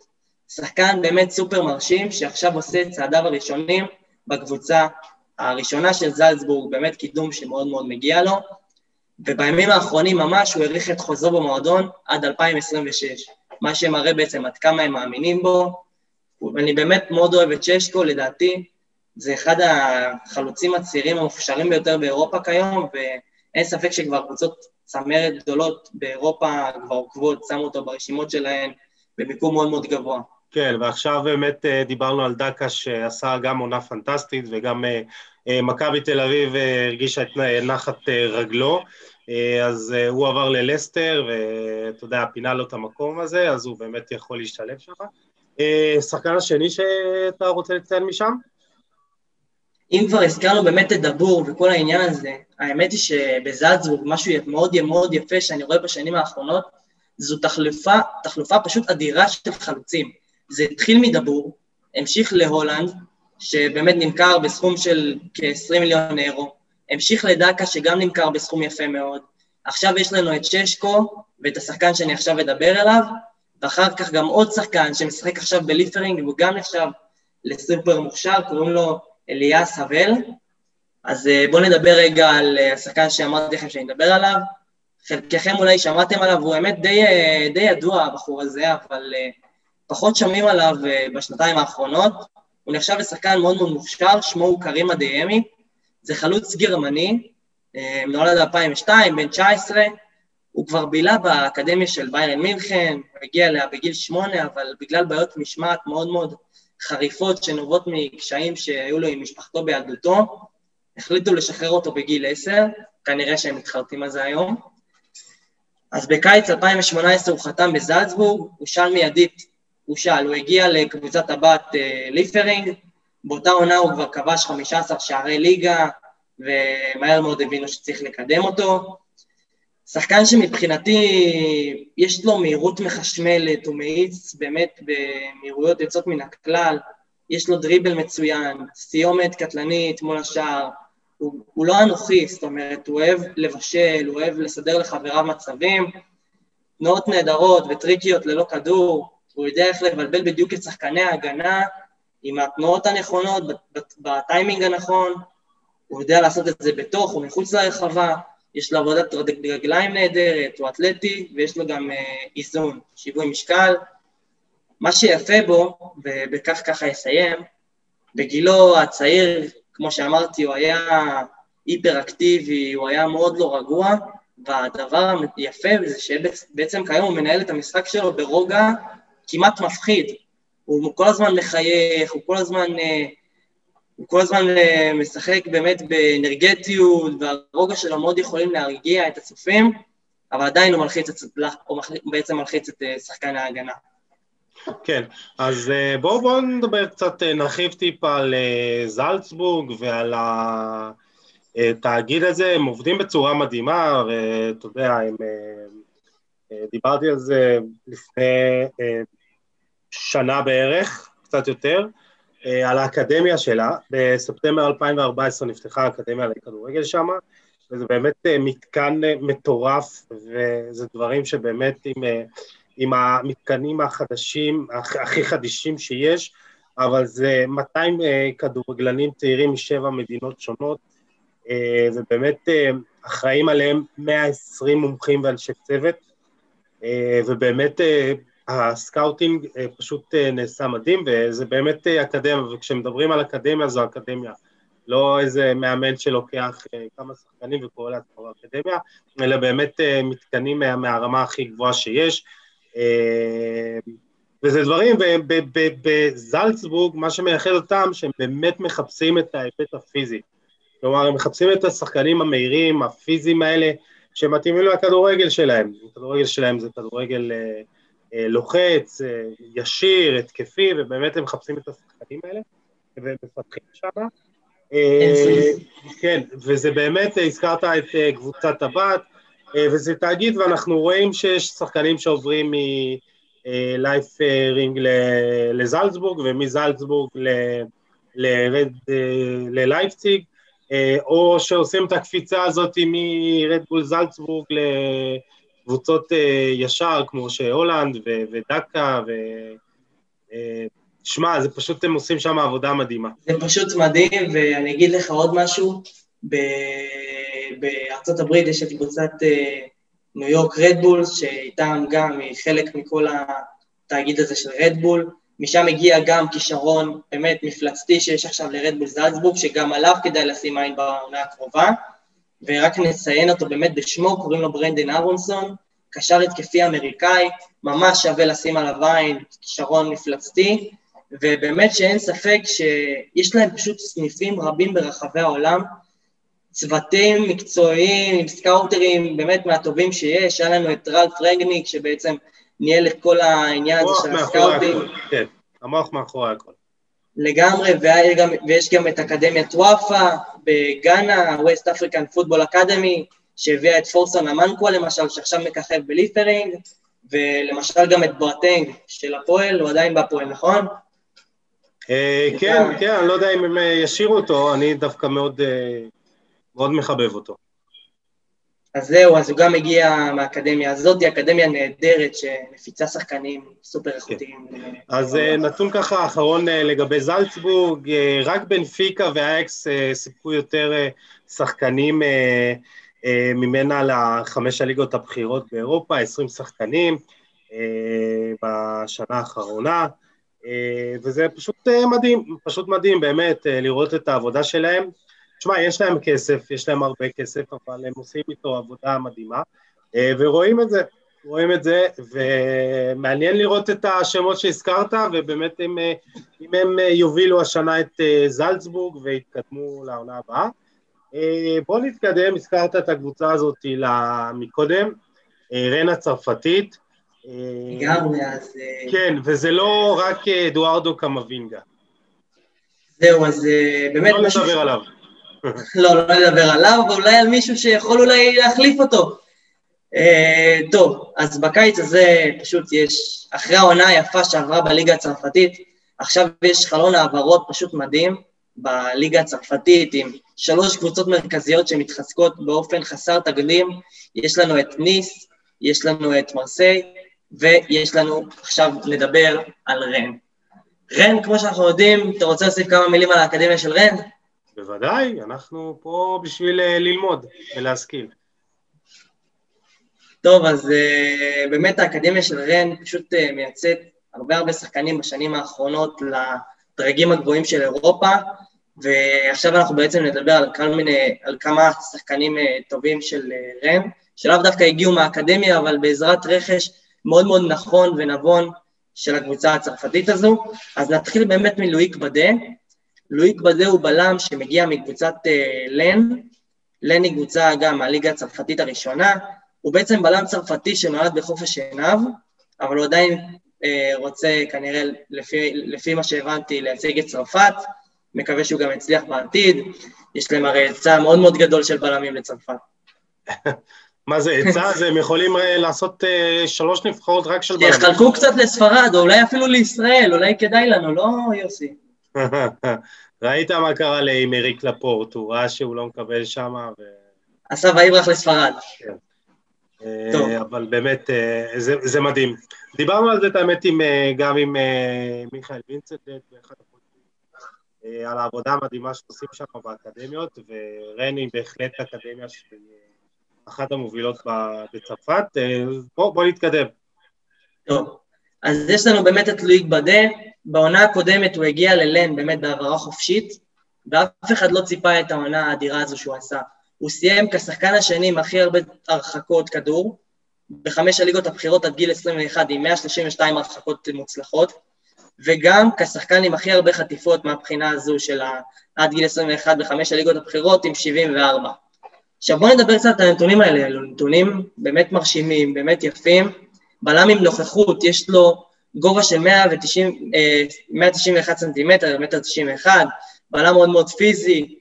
שחקן באמת סופר מרשים, שעכשיו עושה את צעדיו הראשונים בקבוצה הראשונה של זלצבורג, באמת קידום שמאוד מאוד מגיע לו, ובימים האחרונים ממש הוא האריך את חוזו במועדון עד אלפיים עשרים ושש, מה שמראה בעצם עד כמה הם מאמינים בו, ואני באמת מאוד אוהב את צ'שקו, לדעתי זה אחד החלוצים הצעירים המופשרים ביותר באירופה כיום, ואין ספק שכבר קבוצות צמרת גדולות באירופה כבר עוקבות, שמו אותו ברשימות שלהן במיקום מאוד מאוד גבוה. כן, ועכשיו באמת דיברנו על דקה שעשה גם עונה פנטסטית, וגם מכבי תל אביב הרגישה את נחת רגלו, אז הוא עבר ללסטר, ואתה יודע, פינה לו את המקום הזה, אז הוא באמת יכול להשתלב שלך. שחקן השני שאתה רוצה לציין משם? אם כבר הזכרנו באמת את דאבור וכל העניין הזה, האמת היא שבזלצבורג משהו מאוד מאוד יפה שאני רואה בשנים האחרונות, זו תחלופה, תחלופה פשוט אדירה של חלוצים. זה התחיל מדאבור, המשיך להולנד, שבאמת נמכר בסכום של כ-עשרים מיליון אירו, המשיך לדקה שגם נמכר בסכום יפה מאוד, עכשיו יש לנו את צ'שקו ואת השחקן שאני עכשיו אדבר אליו, ואחר כך גם עוד שחקן שמשחק עכשיו בליפרינג, והוא גם עכשיו לסופר מוכשר, קוראים לו אליאס הבל. אז בואו נדבר רגע על השחקן שאמרתי לכם שאני אדבר עליו, חלקכם אולי שמעתם עליו, הוא באמת די, די ידוע הבחור הזה, אבל פחות שומעים עליו בשנתיים האחרונות, הוא נחשב לשחקן מאוד מאוד מוכשר, שמו הוא קרים הדיימי, זה חלוץ גרמני, נולד אלפיים ושתיים, בן תשע עשרה, הוא כבר בילה באקדמיה של ביירן מינכן, הגיע אליה בגיל שמונה, אבל בגלל בעיות משמעת מאוד מאוד חריפות, שנובעות מקשיים שהיו לו עם משפחתו בילדותו, החליטו לשחרר אותו בגיל עשר, כנראה שהם מתחרטים על זה היום. אז בקיץ אלפיים שמונה עשרה הוא חתם בזלצבורג, הוא שאל מיידית, הוא שאל, הוא הגיע לקבוצת הבת ליפרינג, באותה עונה הוא כבר כבש חמישה עשר שערי ליגה, ומהר מאוד הבינו שצריך לקדם אותו. שחקן שמבחינתי יש לו מהירות מחשמלת, הוא מאיץ באמת במהירויות יוצאות מן הכלל, יש לו דריבל מצוין, סיומת קטלנית מול השער, הוא, הוא לא אנוכי, זאת אומרת, הוא אוהב לבשל, הוא אוהב לסדר לחבריו מצבים, תנועות נהדרות וטריקיות ללא כדור, הוא יודע איך לבלבל בדיוק את שחקני ההגנה, עם התנועות הנכונות, בטיימינג הנכון, הוא יודע לעשות את זה בתוך ומחוץ לרחבה, יש לו עבודת רגליים נהדרת, הוא אתלטי, ויש לו גם איזון, שיווי משקל. מה שיפה בו, ובכך ככה יסיים, בגילו הצעיר, כמו שאמרתי, הוא היה היפר-אקטיבי, הוא היה מאוד לא רגוע, והדבר היפה זה שבעצם כיום הוא מנהל את המשחק שלו ברוגע כמעט מפחיד. הוא כל הזמן מחייך, הוא כל הזמן, הוא כל הזמן משחק באמת באנרגטיות, והרוגע שלו מאוד יכולים להרגיע את הצופים, אבל עדיין הוא מלחיץ את, הוא בעצם מלחיץ את שחקן ההגנה. כן, אז בואו בוא נדבר קצת, נרחיב טיפה על זלצבורג ועל התאגיד הזה, הם עובדים בצורה מדהימה, ואתה יודע, הם, דיברתי על זה לפני שנה בערך, קצת יותר, על האקדמיה שלה, בספטמבר אלפיים וארבע עשרה נפתחה האקדמיה לכדורגל שם, וזה באמת מתקן מטורף, וזה דברים שבאמת עם... עם המתקנים החדשים, הכי חדישים שיש, אבל זה מאתיים כדורגלנים צעירים משבע מדינות שונות, ובאמת אחראים עליהם מאה ועשרים מומחים ואנשי צוות, ובאמת הסקאוטינג פשוט נעשה מדהים, וזה באמת אקדמיה, וכשמדברים על אקדמיה זו אקדמיה, לא איזה מאמן שלוקח כמה שחקנים וקורא לעצמו באקדמיה, אלא באמת מתקנים מהרמה הכי גבוהה שיש, וזה דברים, בזלצבורג, מה שמייחד אותם, שהם באמת מחפשים את ההיבט הפיזי. כלומר, הם מחפשים את השחקנים המהירים, הפיזיים האלה, שמתאימים לכדורגל שלהם. הכדורגל שלהם זה כדורגל לוחץ, ישיר, התקפי, ובאמת הם מחפשים את השחקנים האלה, ומפתחים שם. כן, וזה באמת, הזכרת את קבוצת הבת, וזה תאגיד, ואנחנו רואים שיש שחקנים שעוברים מלייפרינג לזלצבורג, ומזלצבורג ללייפציג, או שעושים את הקפיצה הזאת מרדבול זלצבורג לקבוצות ישר, כמו שהולנד ודקה, ושמע, זה פשוט, הם עושים שם עבודה מדהימה. זה פשוט מדהים, ואני אגיד לך עוד משהו, בארצות הברית יש את קבוצת ניו יורק רדבול, שאיתם גם היא חלק מכל התאגיד הזה של רדבול, משם הגיע גם כישרון באמת מפלצתי שיש עכשיו לרדבול זלצבורג, שגם עליו כדאי לשים עין בעונה הקרובה, ורק נציין אותו באמת בשמו, קוראים לו ברנדן אהרונסון, קשר התקפי אמריקאי, ממש שווה לשים עליו עין, כישרון מפלצתי, ובאמת שאין ספק שיש להם פשוט סניפים רבים ברחבי העולם, צוותים מקצועיים, סקאוטרים, באמת מהטובים שיש, היה לנו את רלף רגניק, שבעצם ניהל את כל העניין הזה של הסקאוטים. כן, המוח מאחורי הכל. לגמרי, גם, ויש גם את אקדמיית וואפה בגאנה, ווסט אפריקן פוטבול אקדמי, שהביאה את פורסון המנקו למשל, שעכשיו מככב בליפרינג, ולמשל גם את בואטנג של הפועל, הוא עדיין בפועל, נכון? כן, כן, אני לא יודע אם הם ישירו אותו, אני דווקא מאוד... מאוד מחבב אותו. אז זהו, אז הוא גם הגיע מהאקדמיה הזאת, היא אקדמיה נהדרת שמפיצה שחקנים סופר איכותיים. אז נתון ככה האחרון לגבי זלצבורג, רק בנפיקה והאקס סיפקו יותר שחקנים ממנה לחמש הליגות הבכירות באירופה, עשרים שחקנים בשנה האחרונה, וזה פשוט מדהים, פשוט מדהים באמת לראות את העבודה שלהם. תשמע, יש להם כסף, יש להם הרבה כסף, אבל הם עושים איתו עבודה מדהימה, ורואים את זה, רואים את זה, ומעניין לראות את השמות שהזכרת, ובאמת הם, אם הם יובילו השנה את זלצבורג והתקדמו לעונה הבאה. בואו נתקדם, הזכרת את הקבוצה הזאת מקודם, רן הצרפתית. גם אז... כן, וזה לא רק אדוארדו קמאווינגה. זהו, אז באמת... לא נדבר עליו. לא, לא נדבר עליו, ואולי על מישהו שיכול אולי להחליף אותו. טוב, אז בקיץ הזה פשוט יש, אחרי העונה היפה שעברה בליגה הצרפתית, עכשיו יש חלון העברות פשוט מדהים בליגה הצרפתית, עם שלוש קבוצות מרכזיות שמתחזקות באופן חסר תקדים, יש לנו את ניס, יש לנו את מרסיי, ויש לנו עכשיו לדבר על רן. רן, כמו שאנחנו יודעים, אתה רוצה להוסיף כמה מילים על האקדמיה של רן? בוודאי, אנחנו פה בשביל ללמוד ולהשכיל. טוב, אז באמת האקדמיה של רן פשוט מייצאת הרבה הרבה שחקנים בשנים האחרונות לדרגים הגבוהים של אירופה, ועכשיו אנחנו בעצם נדבר על, כל מיני, על כמה שחקנים טובים של רן, שלאו דווקא הגיעו מהאקדמיה, אבל בעזרת רכש מאוד מאוד נכון ונבון של הקבוצה הצרפתית הזו. אז נתחיל באמת מלואיק בדה, לואיק בזה הוא בלם שמגיע מקבוצת לן, לן היא קבוצה גם מהליגה הצרפתית הראשונה, הוא בעצם בלם צרפתי שנולד בחופש עיניו, אבל הוא עדיין רוצה כנראה לפי, לפי מה שהבנתי להציג את צרפת, מקווה שהוא גם יצליח בעתיד, יש להם הרי היצע מאוד מאוד גדול של בלמים לצרפת. מה זה היצע? אז הם יכולים לעשות שלוש נבחרות רק של בלמים. יחלקו קצת לספרד, או אולי אפילו לישראל, אולי כדאי לנו, לא יוסי? ראית מה קרה עם אריק לפורט, הוא ראה שהוא לא מקבל שם עשה ואיברח לספרד. אבל באמת זה מדהים, דיברנו על זה את האמת גם עם מיכאל וינצנט על העבודה המדהימה שעושים שם באקדמיות, ורני בהחלט אקדמיה של אחת המובילות בצרפת. בוא נתקדם. טוב, אז יש לנו באמת את לואיק בדה, בעונה הקודמת הוא הגיע ללן באמת בעברה חופשית, ואף אחד לא ציפה את העונה האדירה הזו שהוא עשה. הוא סיים כשחקן השני עם הכי הרבה הרחקות כדור, בחמש הליגות הבחירות עד גיל עשרים ואחת עם מאה שלושים ושתיים הרחקות מוצלחות, וגם כשחקן עם הכי הרבה חטיפות מהבחינה הזו של עד גיל עשרים ואחת בחמש הליגות הבחירות עם שבעים וארבע. עכשיו בואו נדבר קצת על הנתונים האלה, אלו נתונים באמת מרשימים, באמת יפים, בלם עם נוכחות, יש לו גובה של מאה תשעים ואחת סנטימטר, מטר תשעים ואחת, בלם מאוד מאוד פיזי,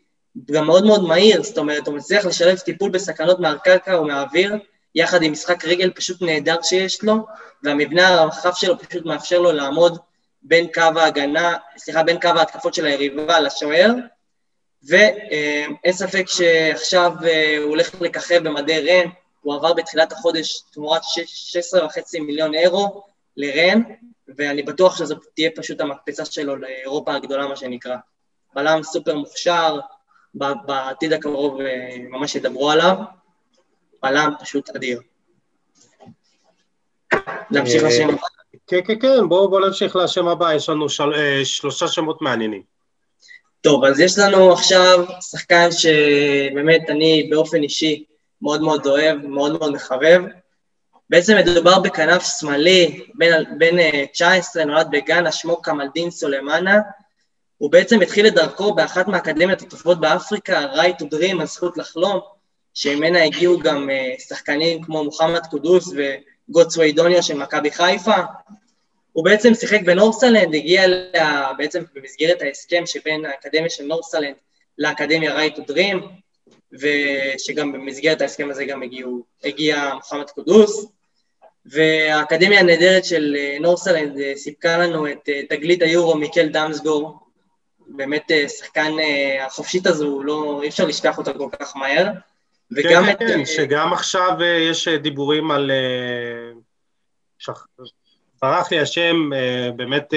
גם מאוד מאוד מהיר, זאת אומרת, הוא מצליח לשלב טיפול בסכנות מהקרקע או מהאוויר, יחד עם משחק רגל פשוט נהדר שיש לו, והמבנה הרחב שלו פשוט מאפשר לו לעמוד בין קו ההגנה, סליחה, בין קו ההתקפות של היריבה לשוער, ואין ספק שעכשיו הוא הולך לקחה במדי ראן, הוא עבר בתחילת החודש תמורת שש עשרה וחצי מיליון אירו לראן, ואני בטוח שזו תהיה פשוט המקפצה שלו לאירופה הגדולה, מה שנקרא. בלם סופר מוכשר, בעתיד הקרוב ממש ידברו עליו, בלם פשוט אדיר. להמשיך לשם הבא. כן, כן, כן, בואו נמשיך לשם הבא, יש לנו שלושה שמות מעניינים. טוב, אז יש לנו עכשיו שחקן שבאמת אני באופן אישי מאוד מאוד אוהב, מאוד מאוד מחבב. בעצם מדובר בכנף שמאלי, בין תשע עשרה, נולד בגן, שמו כמאלדין סולימאנה, הוא בעצם התחיל את דרכו באחת מהאקדמיות הטובות באפריקה, Right to Dream, הזכות לחלום, שממנה הגיעו גם שחקנים כמו מוחמד קודוס וגוצווי דוניה של מכבי חיפה. הוא בעצם שיחק בנורסלנד, הגיע לה, בעצם במסגרת ההסכם שבין האקדמיה של נורסלנד לאקדמיה Right to Dream, ושגם במסגרת ההסכם הזה גם הגיעו, הגיע מוחמד קודוס. והאקדמיה הנהדרת של נורסלנד סיפקה לנו את תגלית היורו מיקל דמסגור, באמת שחקן החופשית הזו, לא, אי אפשר לשכח אותה כל כך מהר. וגם כן, את... כן, שגם עכשיו יש דיבורים על... שח... ברח לי השם, באמת...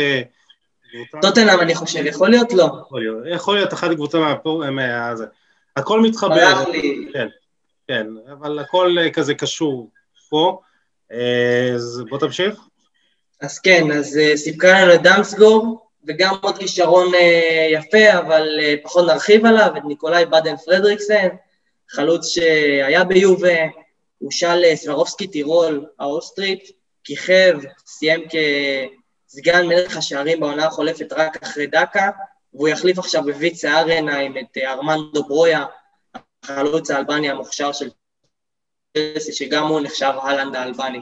טוטנהאם, אני חושב, יכול להיות לא. יכול להיות, יכול להיות אחת הקבוצה מהפור... מה... הכל מתחבר. ברח לי. כן, כן, אבל הכל כזה קשור פה. אז בוא תמשיך. אז כן, אז סיפקה לנו לדמסגור, וגם עוד כישרון יפה, אבל פחות נרחיב עליו, את ניקולאי בדן פרדריקסן, חלוץ שהיה ביובה, הוא של סברובסקי טירול האוסטרית, כיכב, סיים כסגן מלך השערים בעונה החולפת רק אחרי דקה, והוא יחליף עכשיו בויצה ארנהיים את ארמנדו ברויה, החלוץ האלבני המוכשר של צ'לסי, שגם הוא נחשב הולנד האלבני.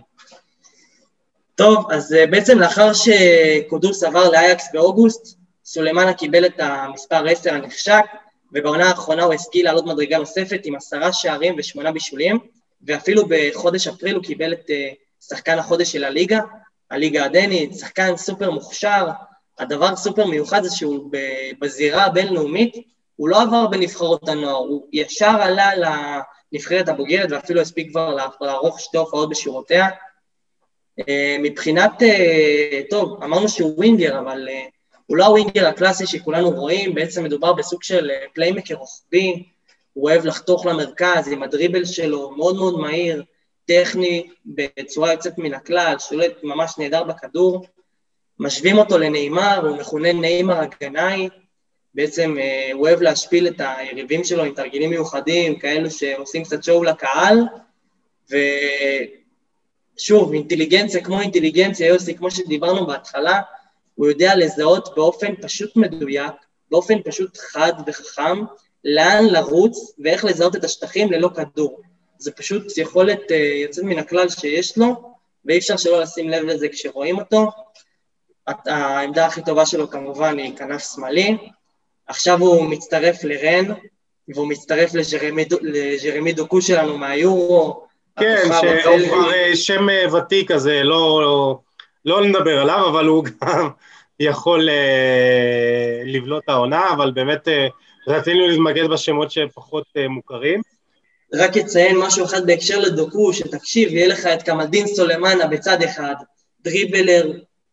טוב, אז בעצם לאחר שקודוס עבר לאייקס באוגוסט, סולימאנה קיבל את המספר עשר הנחשק, ובעונה האחרונה הוא השכיל לעלות מדרגה נוספת עם עשרה שערים ושמונה בישולים, ואפילו בחודש אפריל הוא קיבל את שחקן החודש של הליגה, הליגה הדנית, שחקן סופר מוכשר. הדבר סופר מיוחד זה שהוא בזירה הבינלאומית, הוא לא עבר בנבחרות הנוער, הוא ישר עלה לנבחרת הבוגרת, ואפילו הספיק כבר לערוך שתי הופעות בשורותיה. מבחינת, טוב, אמרנו שהוא ווינגר, אבל הוא לא הווינגר הקלאסי שכולנו רואים, בעצם מדובר בסוג של פליימקר רוחבי, הוא אוהב לחתוך למרכז עם הדריבל שלו, מאוד מאוד מהיר, טכני, בצורה יוצאת מן הכלל, שולט ממש נהדר בכדור, משווים אותו לנאימר, הוא מכונה נאימר הגנאי, בעצם הוא אוהב להשפיל את היריבים שלו עם תרגילים מיוחדים, כאלו שעושים קצת שואו לקהל, ו... שוב, אינטליגנציה כמו אינטליגנציה, יוסי, כמו שדיברנו בהתחלה, הוא יודע לזהות באופן פשוט מדויק, באופן פשוט חד וחכם, לאן לרוץ ואיך לזהות את השטחים ללא כדור. זה פשוט יכולת uh, יוצאת מן הכלל שיש לו, ואי אפשר שלא לשים לב לזה כשרואים אותו. העמדה הכי טובה שלו כמובן היא כנף שמאלי, עכשיו הוא מצטרף לרן, והוא מצטרף לז'רמי דוקו שלנו מהיורו, כן, שהוא כבר שם ותיק, אז לא נדבר עליו, אבל הוא גם יכול לבלוט העונה, אבל באמת רצינו להתמקד בשמות שפחות מוכרים. רק אציין משהו אחד בהקשר לדוקו, שתקשיב, יהיה לך את כמאלדין סולימאנה בצד אחד, דריבלר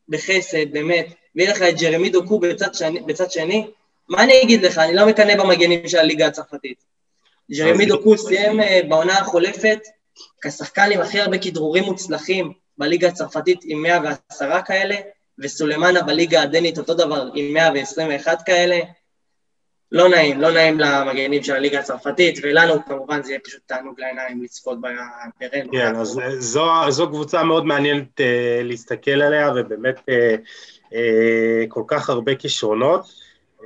בחסד, באמת, ויהיה לך את ז'רמי דוקו בצד שני, מה אני אגיד לך, אני לא מקנא במגנים של הליגה הצרפתית. ז'רמי דוקו סיים בעונה החולפת, כשחקן עם הכי הרבה כדרורים מוצלחים בליגה הצרפתית עם מאה ועשר כאלה, וסולימאנה בליגה הדנית אותו דבר עם מאה עשרים ואחת כאלה. לא נעים, לא נעים למגנים של הליגה הצרפתית, ולנו כמובן זה יהיה פשוט תענוג לעיניים לצפות ברן. כן, אז זו, זו קבוצה מאוד מעניינת אה, להסתכל עליה, ובאמת אה, אה, כל כך הרבה כישרונות.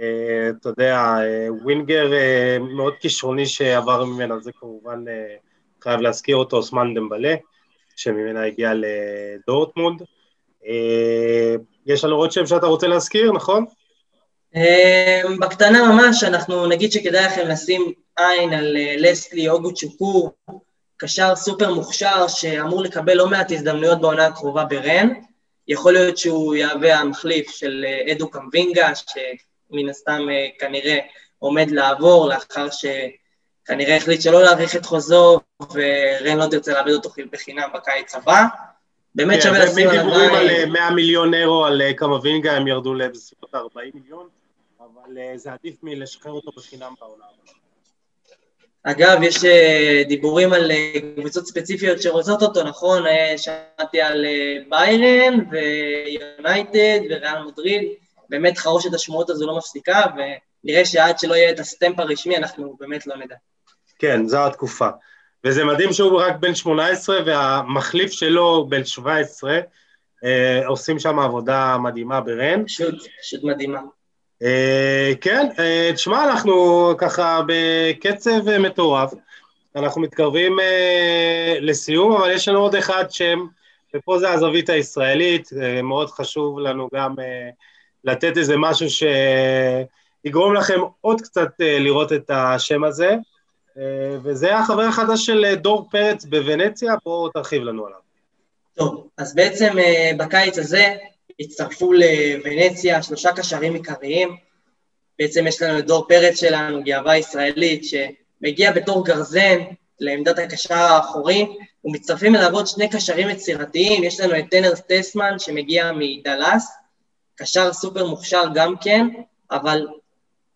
אה, אתה יודע, ווינגר אה, מאוד כישרוני שעבר ממנה, זה כמובן... אה, חייב להזכיר אותו, אוסמן דמבלה, שממנה הגיע לדורטמונד. יש לנו עוד שם שאתה רוצה להזכיר, נכון? בקטנה ממש, אנחנו נגיד שכדאי לכם לשים עין על לסלי אוגו צ'וקור, קשר סופר מוכשר שאמור לקבל לא מעט הזדמנויות בעונה הקרובה ברן, יכול להיות שהוא יהווה המחליף של אדו קמאווינגה, שמן הסתם כנראה עומד לעבור, לאחר שכנראה החליט שלא להאריך את חוזו, ורן לא תרצה להעביר אותו בחינם בקיץ הבא. באמת שווה לשים על הדברים. דיבורים על מאה מיליון אירו על קמאווינגה, הם ירדו לבסביבות ארבעים מיליון, אבל זה עדיף מלשחרר אותו בחינם בעונה. אגב, יש דיבורים על קבוצות ספציפיות שרוצות אותו, נכון? שמעתי על ביירן ויונייטד וריאל מדריד, באמת חרושת השמועות הזו לא מפסיקה, ונראה שעד שלא יהיה את הסטמפ הרשמי, אנחנו באמת לא נדע. כן, זו התקופה. וזה מדהים שהוא רק בן שמונה עשרה, והמחליף שלו בן שבע עשרה, אה, עושים שם עבודה מדהימה ברן. פשוט, פשוט מדהימה. אה, כן, אה, תשמע, אנחנו ככה בקצב אה, מטורף, אנחנו מתקרבים אה, לסיום, אבל יש לנו עוד אחד שם, ופה זה הזווית הישראלית, אה, מאוד חשוב לנו גם אה, לתת איזה משהו שיגרום לכם עוד קצת אה, לראות את השם הזה, וזה החבר החדש של דור פרץ בוונציה, פה תרחיב לנו עליו. טוב, אז בעצם בקיץ הזה הצטרפו לוונציה שלושה קשרים עיקריים, בעצם יש לנו את דור פרץ שלנו, גאווה ישראלית, שמגיע בתור גרזן לעמדת הקשר האחורי, ומצטרפים אליו עוד שני קשרים יצירתיים, יש לנו את טנרס טסמן שמגיע מדלס, קשר סופר מוכשר גם כן, אבל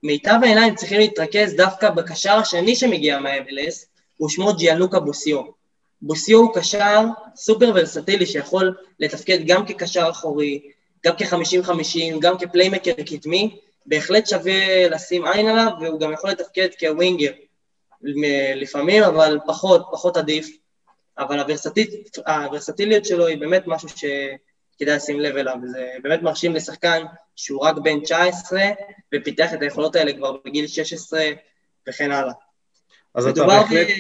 מיטב העיניים צריכים להתרכז דווקא בקשר השני שמגיע מה-אם אל אס, הוא שמו ג'יאנלוקה בוסיו. בוסיו הוא קשר סופר ורסטילי שיכול לתפקד גם כקשר אחורי, גם כ-חמישים חמישים, גם כפליימקר קדמי, בהחלט שווה לשים עין עליו, והוא גם יכול לתפקד כווינגר לפעמים, אבל פחות, פחות עדיף. אבל הוורסטיליות, הוורסטיליות שלו היא באמת משהו ש... כדאי לשים לב אליו, זה באמת מרשים לשחקן שהוא רק בן תשע עשרה, ופיתח את היכולות האלה כבר בגיל שש עשרה, וכן הלאה. אז אתה בהחלט, ב...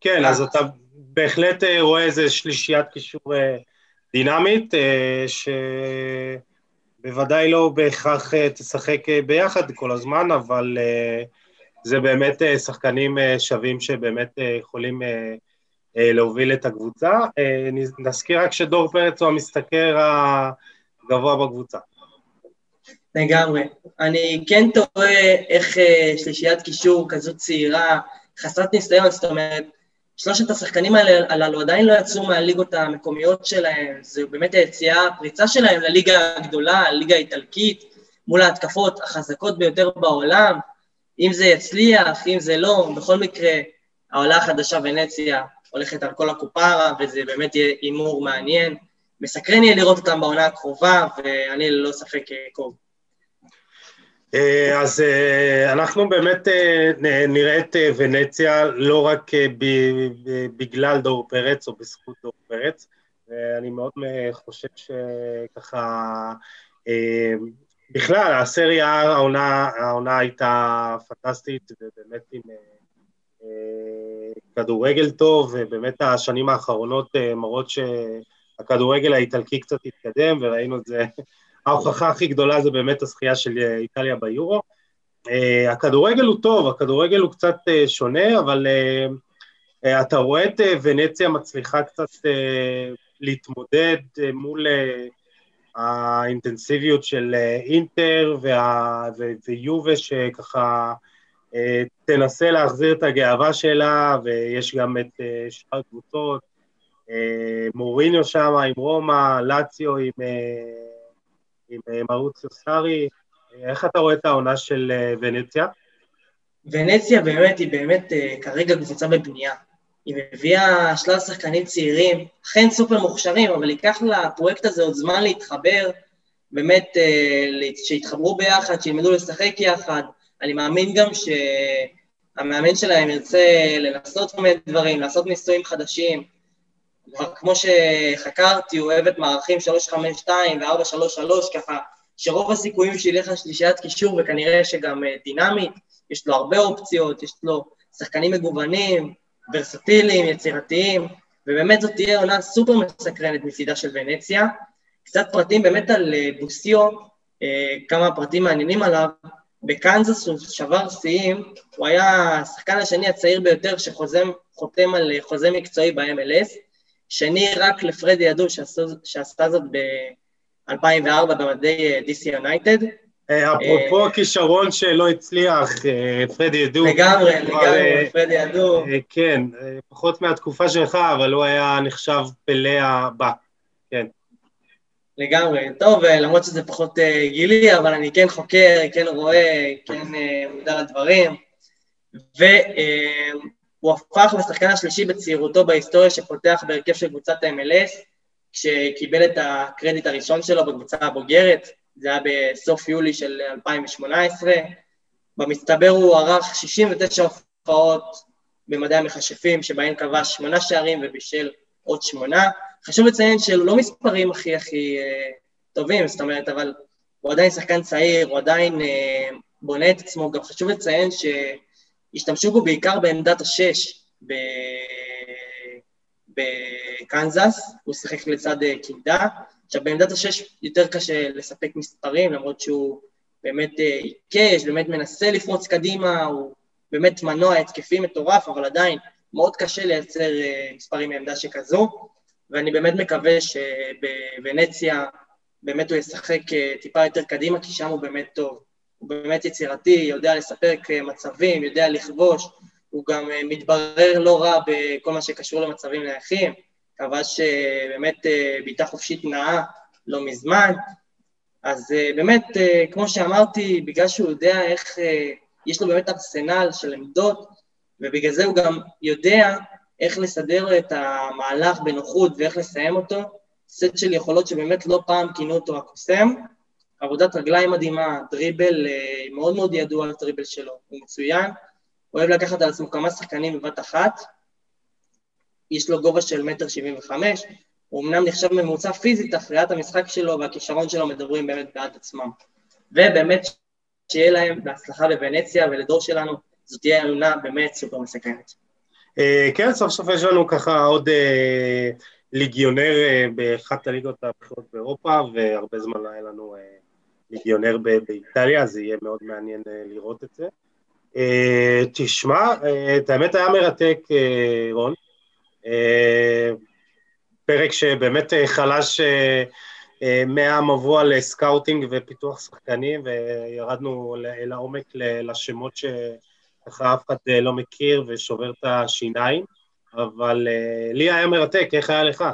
כן, אז אתה בהחלט רואה איזה שלישיית קישור דינמית, שבוודאי לא בהכרח תשחק ביחד כל הזמן, אבל זה באמת שחקנים שווים שבאמת יכולים להוביל את הקבוצה. נזכיר רק שדור פרץ הוא המשתכר הגבוה בקבוצה. לגמרי. אני כן תוהה איך שלישיית קישור כזו צעירה, חסרת ניסיון, זאת אומרת, שלושת השחקנים הללו עדיין לא יצאו מהליגות המקומיות שלהם, זו באמת היציאה, הפריצה שלהם לליגה הגדולה, הליגה האיטלקית, מול ההתקפות החזקות ביותר בעולם, אם זה יצליח, אם זה לא, בכל מקרה, העולה החדשה ונציה, הולכת על כל הקופרה, וזה באמת יהיה אימור מעניין. מסקרן יהיה לראות אותם בעונה הקרובה, ואני ללא ספק קוב. אז אנחנו באמת נראה את ונציה לא רק בגלל דור פרץ, או בזכות דור פרץ, אני מאוד חושב שככה, בכלל, הסריה העונה, העונה הייתה פנטסטית, ובאמת עם... כדורגל טוב, ובאמת השנים האחרונות מראות שהכדורגל האיטלקי קצת התקדם, וראינו את זה, ההוכחה הכי גדולה זה באמת הזכייה של איטליה ביורו. הכדורגל הוא טוב, הכדורגל הוא קצת שונה, אבל אתה רואה את ונציה מצליחה קצת להתמודד מול האינטנסיביות של אינטר ויובה שככה תנסה להחזיר את הגאווה שלה, ויש גם את שאר קבוצות, מוריניו שם עם רומא, לאציו עם, עם מרוציו סארי. איך אתה רואה את העונה של ונציה? ונציה באמת היא באמת כרגע קבוצה בבנייה. היא מביאה שלל שחקנים צעירים, אכן סופר מוכשרים, אבל ייקח לפרויקט הזה עוד זמן להתחבר, באמת שיתחברו ביחד, שילמדו לשחק יחד, אני מאמין גם שהמאמן שלהם ירצה לנסות דברים, לעשות ניסויים חדשים. כמו שחקרתי, הוא אוהב את מערכים שלוש חמש שתיים ו-ארבע שלוש שלוש, ככה שרוב הסיכויים שילך לשלישיית קישור, וכנראה שגם דינמית, יש לו הרבה אופציות, יש לו שחקנים מגוונים, ורסטיליים, יצירתיים, ובאמת זאת תהיה עונה סופר מסקרנת מצידה של ונציה. קצת פרטים באמת על בוסיו, כמה פרטים מעניינים עליו, בקנזס הוא שבר שיאים, הוא היה השחקן השני הצעיר ביותר שחותם על חוזה מקצועי ב-אם אל אס, שני רק לפרדי ידו שעשתה זאת ב-אלפיים וארבע במדי די סי יונייטד. אפרופו כישרון שלא הצליח, פרדי ידו. לגמרי, לגמרי, פרדי ידו. כן, פחות מהתקופה שלך, אבל הוא היה נחשב פלא הבא, כן. לגמרי, טוב, למרות שזה פחות גילי, אבל אני כן חוקר, כן רואה, כן מודע לדברים, והוא הפך לשחקן השלישי בצעירותו בהיסטוריה שפותח בהרכב של קבוצת ה-אם אל אס, כשקיבל את הקרדיט הראשון שלו בקבוצה הבוגרת, זה היה בסוף יולי של אלפיים שמונה עשרה, במצטבר הוא ערך שישים ותשע הופעות במדעי המכשפים, שבהן קבע שמונה שערים ובישל עוד שמונה, חשוב לציין שלא לא מספרים הכי הכי אה, טובים, זאת אומרת, אבל הוא עדיין שחקן צעיר, הוא עדיין אה, בונה את עצמו, גם חשוב לציין שהשתמשו בו בעיקר בעמדת השש בקנזס, הוא שיחק לצד אה, קינדה, עכשיו בעמדת השש יותר קשה לספק מספרים, למרות שהוא באמת אה, עיקש, באמת מנסה לפרוץ קדימה, הוא באמת מנוע התקפי מטורף, אבל עדיין מאוד קשה לייצר אה, מספרים בעמדה שכזו, ואני באמת מקווה שבוונציה באמת הוא ישחק טיפה יותר קדימה, כי שם הוא באמת טוב. הוא באמת יצירתי, יודע לספק מצבים, יודע לכבוש, הוא גם מתברר לא רע בכל מה שקשור למצבים נייחים, קבע שבאמת ביתה חופשית נאה לא מזמן. אז באמת, כמו שאמרתי, בגלל שהוא יודע איך, יש לו באמת ארסנל של עמדות, ובגלל זה הוא גם יודע איך לסדר את המהלך בנוחות ואיך לסיים אותו, סט של יכולות שבאמת לא פעם כינו אותו הקוסם, עבודת רגליים מדהימה, דריבל מאוד מאוד ידוע על הדריבל שלו, הוא מצוין, הוא אוהב לקחת על עצמו כמה שחקנים בבת אחת, יש לו גובה של מטר שבעים וחמש, הוא אמנם נחשב ממוצע פיזית, הפריעת המשחק שלו והכישרון שלו מדברים באמת בעד עצמם, ובאמת שיהיה להם בהצלחה בוונציה ולדור שלנו, זאת תהיה עונה באמת סופר מסקרנת. כן, סוף סוף יש לנו ככה עוד ליגיונר באחת הליגות הבכירות באירופה, והרבה זמן היה לנו ליגיונר באיטליה, אז יהיה מאוד מעניין לראות את זה. תשמע, את האמת היה מרתק, רון, פרק שבאמת חלש מהמבוא לסקאוטינג ופיתוח שחקנים, וירדנו לעומק לשמות ש... ככה אף אחד לא מכיר ושובר את השיניים, אבל uh, לי היה מרתק, איך היה לך?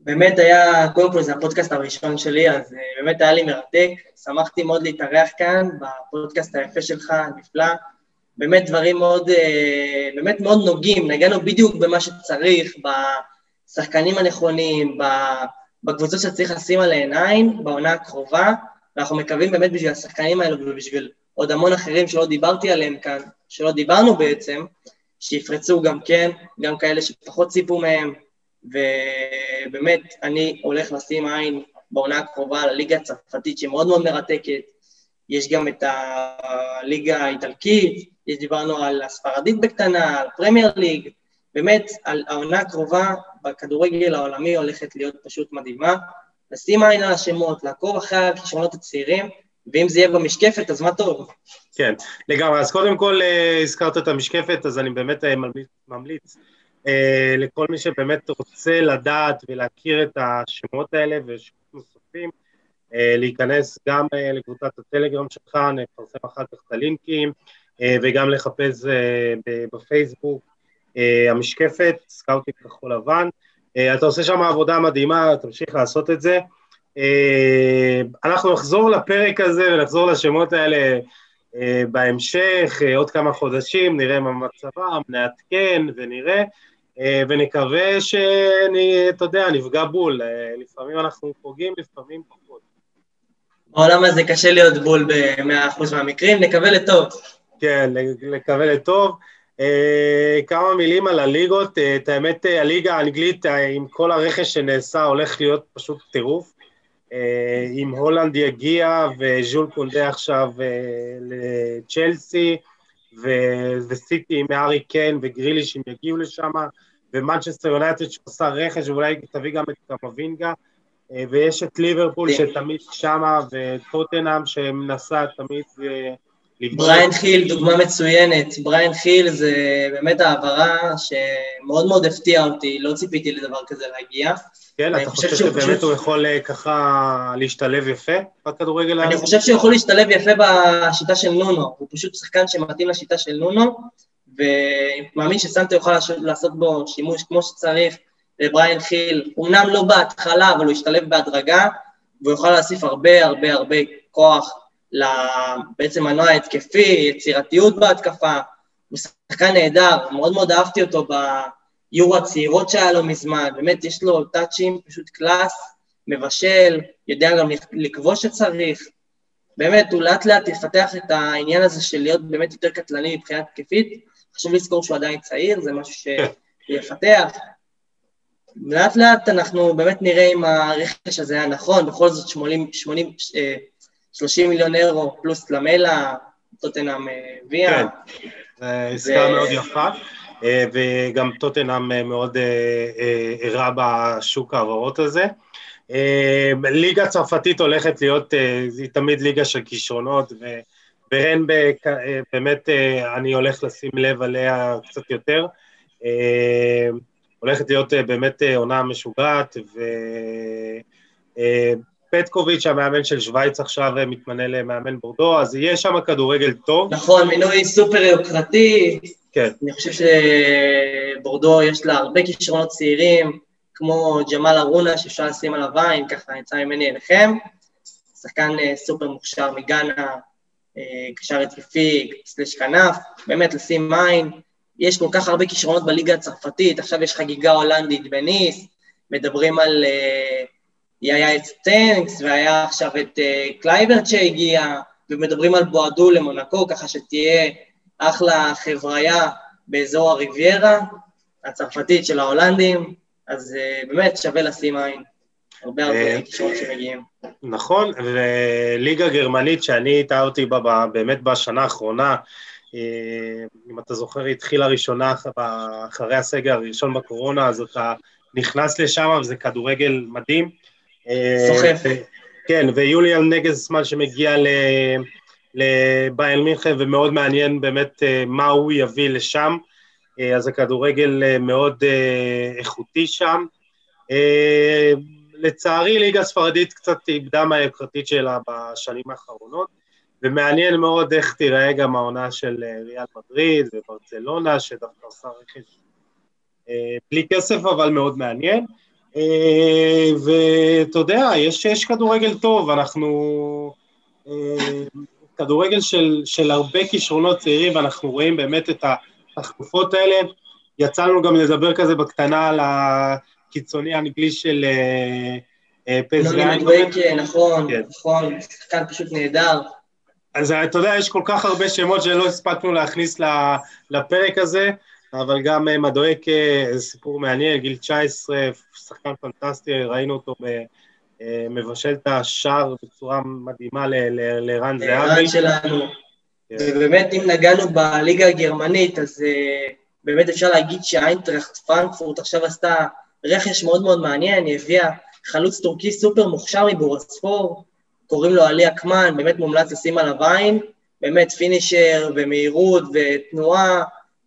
באמת היה, קודם כל זה הפודקאסט הראשון שלי, אז uh, באמת היה לי מרתק, שמחתי מאוד להתארח כאן בפודקאסט היפה שלך, נפלא, באמת דברים מאוד, uh, באמת מאוד נוגעים, נגענו בדיוק במה שצריך, בשחקנים הנכונים, בקבוצות שצריך לשים על העיניים, בעונה הקרובה, ואנחנו מקווים באמת בשביל השחקנים האלו ובשביל עוד המון אחרים שלא דיברתי עליהם כאן, שלא דיברנו בעצם, שיפרצו גם כן, גם כאלה שפחות ציפו מהם, ובאמת אני הולך לשים עין בעונה הקרובה לליגה הצרפתית שמאוד מאוד מרתקת, יש גם את הליגה האיטלקית, דיברנו על הספרדית בקטנה, על פרמייר ליג, באמת על העונה הקרובה בכדורגל העולמי הולכת להיות פשוט מדהימה, לשים עין על השמות, לעקוב אחרי הכישרונות הצעירים, ואם זה יהיה במשקפת, אז מה טוב? כן, לגמרי. אז קודם כל הזכרת את המשקפת, אז אני באמת ממליץ לכל מי שבאמת רוצה לדעת ולהכיר את השמות האלה ושמות נוספים, להיכנס גם לקבוצת הטלגרם שלך, נפרסם אחר כך את הלינקים, וגם לחפש בפייסבוק המשקפת, סקאוטינג כחול לבן. אתה עושה שם עבודה מדהימה, תמשיך לעשות את זה. אנחנו נחזור לפרק הזה ונחזור לשמות האלה בהמשך, עוד כמה חודשים, נראה מה מצבם, נעדכן ונראה, ונקווה שאני, אתה יודע, נפגע בול, לפעמים אנחנו פוגעים, לפעמים פחות. בעולם הזה קשה להיות בול ב-מאה אחוז מהמקרים, נקווה לטוב. כן, נקווה לטוב. כמה מילים על הליגות, את האמת, הליגה האנגלית עם כל הרכש שנעשה הולך להיות פשוט טירוף, עם הולנד יגיע וז'ול קונדה עכשיו לצ'לסי וסיטי עם הארי קיין וגריליש אם יגיעו לשם ומנצ'סטר יונייטד שעושה רכש ואולי תביא גם את קמאווינגה ויש את ליברפול שתמיד שמה, וטוטנהאם שמנסה תמיד לבנות. בריין חיל, דוגמה מצוינת. בריין חיל זה באמת העברה שמאוד מאוד הפתיעה אותי, לא ציפיתי לדבר כזה להגיע. כן, אתה חושב שבאמת הוא יכול ככה להשתלב יפה בכדורגל? אני חושב שהוא יכול להשתלב יפה בשיטה של נונו, הוא פשוט שחקן שמתאים לשיטה של נונו, ומאמין שסנטה יוכל לעשות בו שימוש כמו שצריך. לבריין חיל, אמנם לא בהתחלה, אבל הוא השתלב בהדרגה, והוא יוכל להוסיף הרבה הרבה הרבה כוח בעצם מנוע התקפי, יצירתיות בהתקפה, הוא שחקן נהדר, מאוד מאוד אהבתי אותו ביורו הצעירות שהיה לו מזמן, באמת יש לו טאצ'ים פשוט קלאס, מבשל, יודע גם לכבוש שצריך, באמת הוא לאט לאט יפתח את העניין הזה של להיות באמת יותר קטלני מבחינה התקפית, חשוב לזכור שהוא עדיין צעיר, זה משהו שיפתח, לאט לאט אנחנו באמת נראה אם הרכש הזה היה נכון, בכל זאת שמונים, שמונים, שלושים מיליון אירו פלוס למלה, טוטנהאם ויה. כן, זו עסקה מאוד יפה, וגם טוטנהאם מאוד ערה בשוק העברות הזה. ליגה צרפתית הולכת להיות, היא תמיד ליגה של כישרונות, וברן באמת אני הולך לשים לב עליה קצת יותר, הולכת להיות באמת עונה משוגעת, ופטקוביץ' המאמן של שוויץ עכשיו מתמנה למאמן בורדו, אז יהיה שם כדורגל טוב. נכון, מינוי סופר יוקרתי, כן. אני חושב שבורדו יש לה הרבה כישרונות צעירים, כמו ג'מאל ארונה שאפשר לשים עליו עין, ככה יצא ממני אליכם, שחקן סופר מוכשר מגאנה, קשר התקפי, סלש כנף, באמת לשים עין, יש כל כך הרבה כישרונות בליגה הצרפתית, עכשיו יש חגיגה הולנדית בניס, מדברים על, היה את סטנקס, והיה עכשיו את קלייברט שהגיע, ומדברים על בועדו למונקו, ככה שתהיה אחלה חבריה באזור הריביירה, הצרפתית של ההולנדים, אז באמת שווה לשים עין, הרבה הרבה כישרונות שמגיעים. נכון, וליגה גרמנית שאני התאהבתי בה באמת בשנה האחרונה, אם אתה זוכר, היא התחילה ראשונה אחרי הסגר, ראשון בקורונה, אז אתה נכנס לשם, וזה כדורגל מדהים. סוחף. כן, ויוליאן נגלסמן שמגיע לביירן מינכן, ומאוד מעניין באמת מה הוא יביא לשם, אז הכדורגל מאוד איכותי שם. לצערי, ליגה הספרדית קצת איבדה מהיוקרתיות שלה בשנים האחרונות, ומעניין מאוד איך תיראה גם העונה של ריאל מדריד וברצלונה, שדווקא עושה רכש בלי כסף, אבל מאוד מעניין. ואתה יודע, יש כדורגל טוב, אנחנו... כדורגל של, של הרבה כישרונות צעירים, ואנחנו רואים באמת את התחלופות האלה. יצאנו גם לדבר כזה בקטנה על הקיצוני האנגלי של פז ריאל. נכון, נכון, שחקן פשוט נהדר. אז אתה יודע, יש כל כך הרבה שמות שלא הספקנו להכניס לפרק הזה, אבל גם מדויק, סיפור מעניין, גיל תשע עשרה, שחקן פנטסטי, ראינו אותו מבשל את השער בצורה מדהימה לרן זהבי. לרן שלנו, ובאמת אם נגענו בליגה הגרמנית, אז באמת אפשר להגיד שהאיינטרכט פרנקפורט עכשיו עשתה רכש מאוד מאוד מעניין, היא הביאה חלוץ טורקי סופר מוכשר מבורספור, קוראים לו עלי אקמן, באמת מומלץ לשים עליו עין, באמת פינישר ומהירות ותנועה,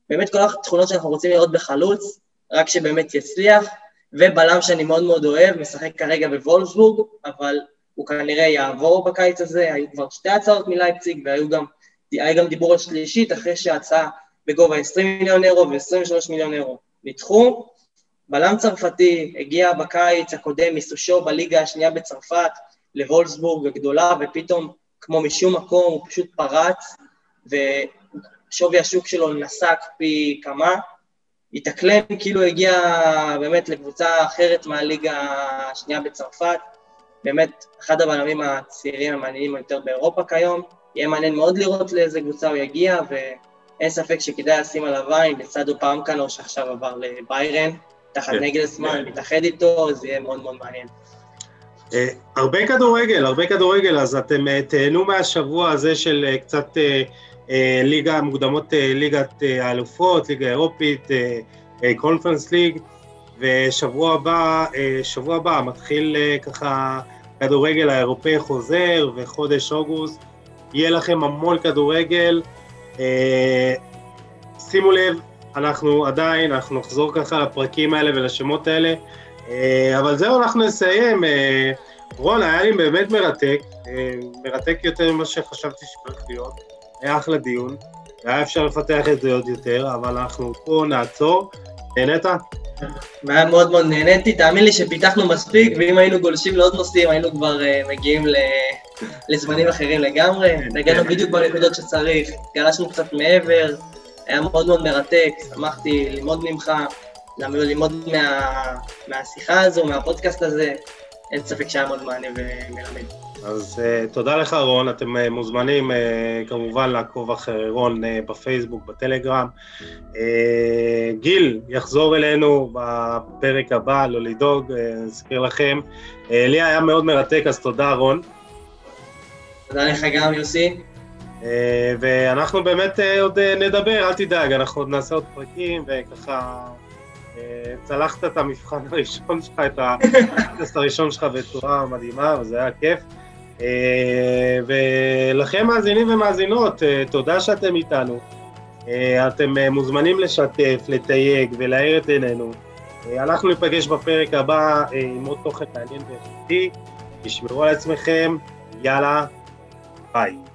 באמת כל התכונות שאנחנו רוצים לראות בחלוץ, רק שבאמת יצליח, ובלם שאני מאוד מאוד אוהב, משחק כרגע בוולסבורג, אבל הוא כנראה יעבור בקיץ הזה, היו כבר שתי הצעות מלייפציג, והיו גם, גם דיבורות שלישית, אחרי שההצעה בגובה עשרים מיליון אירו ו-עשרים ושלושה מיליון אירו נדחו, בלם צרפתי הגיע בקיץ הקודם מסושו בליגה השנייה בצרפת, לוולסבורג הגדולה, ופתאום, כמו משום מקום, הוא פשוט פרץ, ושווי השוק שלו נסק פי כמה, התאקלם כאילו הגיע באמת לקבוצה אחרת מהליגה השנייה בצרפת, באמת אחד הבלמים הצעירים המעניינים יותר באירופה כיום, יהיה מעניין מאוד לראות לאיזה קבוצה הוא יגיע, ואין ספק שכדאי לשים עליו עין, לצד אופאמקאנו שעכשיו עבר לביירן, תחת נגלסמן, מתאחד איתו, זה יהיה מאוד מאוד מעניין. הרבה כדורגל, הרבה כדורגל, אז אתם תהנו מהשבוע הזה של קצת ליגה מוקדמות, ליגת האלופות, ליגה אירופית, קונפרנס ליג, ושבוע הבא, שבוע הבא מתחיל ככה כדורגל האירופאי חוזר, וחודש אוגוסט, יהיה לכם המון כדורגל. שימו לב, אנחנו עדיין, אנחנו נחזור ככה לפרקים האלה ולשמות האלה, אבל זהו, אנחנו נסיים. רון, היה לי באמת מרתק, מרתק יותר ממה שחשבתי שצריך להיות, היה אחלה דיון, היה אפשר לפתח את זה עוד יותר, אבל אנחנו פה נעצור. נהנית? היה מאוד מאוד נהניתי, תאמין לי שפיתחנו מספיק, ואם היינו גולשים לעוד נושאים, היינו כבר מגיעים לזמנים אחרים לגמרי, נגענו בדיוק בנקודות שצריך, גלשנו קצת מעבר, היה מאוד מאוד מרתק, שמחתי ללמוד ממך, ללמוד מהשיחה הזו, מהפודקאסט הזה, אין ספק שהיה מאוד מעניין ומלמד. אז uh, תודה לך רון, אתם uh, מוזמנים uh, כמובן לעקוב אחרי רון uh, בפייסבוק, בטלגרם. Uh, גיל יחזור אלינו בפרק הבא, לא לדאוג, uh, נזכיר לכם. Uh, לי היה מאוד מרתק, אז תודה רון. תודה לך גם יוסי. Uh, ואנחנו באמת uh, עוד uh, נדבר, אל תדאג, אנחנו עוד נעשה עוד פרקים וככה... צלחת את המבחן הראשון שלך, את הטסט הראשון שלך בצורה מדהימה, וזה היה כיף. ולכם מאזינים ומאזינות, תודה שאתם איתנו. אתם מוזמנים לשתף, לתייג ולהאיר את עינינו. אנחנו ניפגש בפרק הבא עם עוד תוכן מעניין ואיכותי. תשמרו על עצמכם, יאללה, ביי.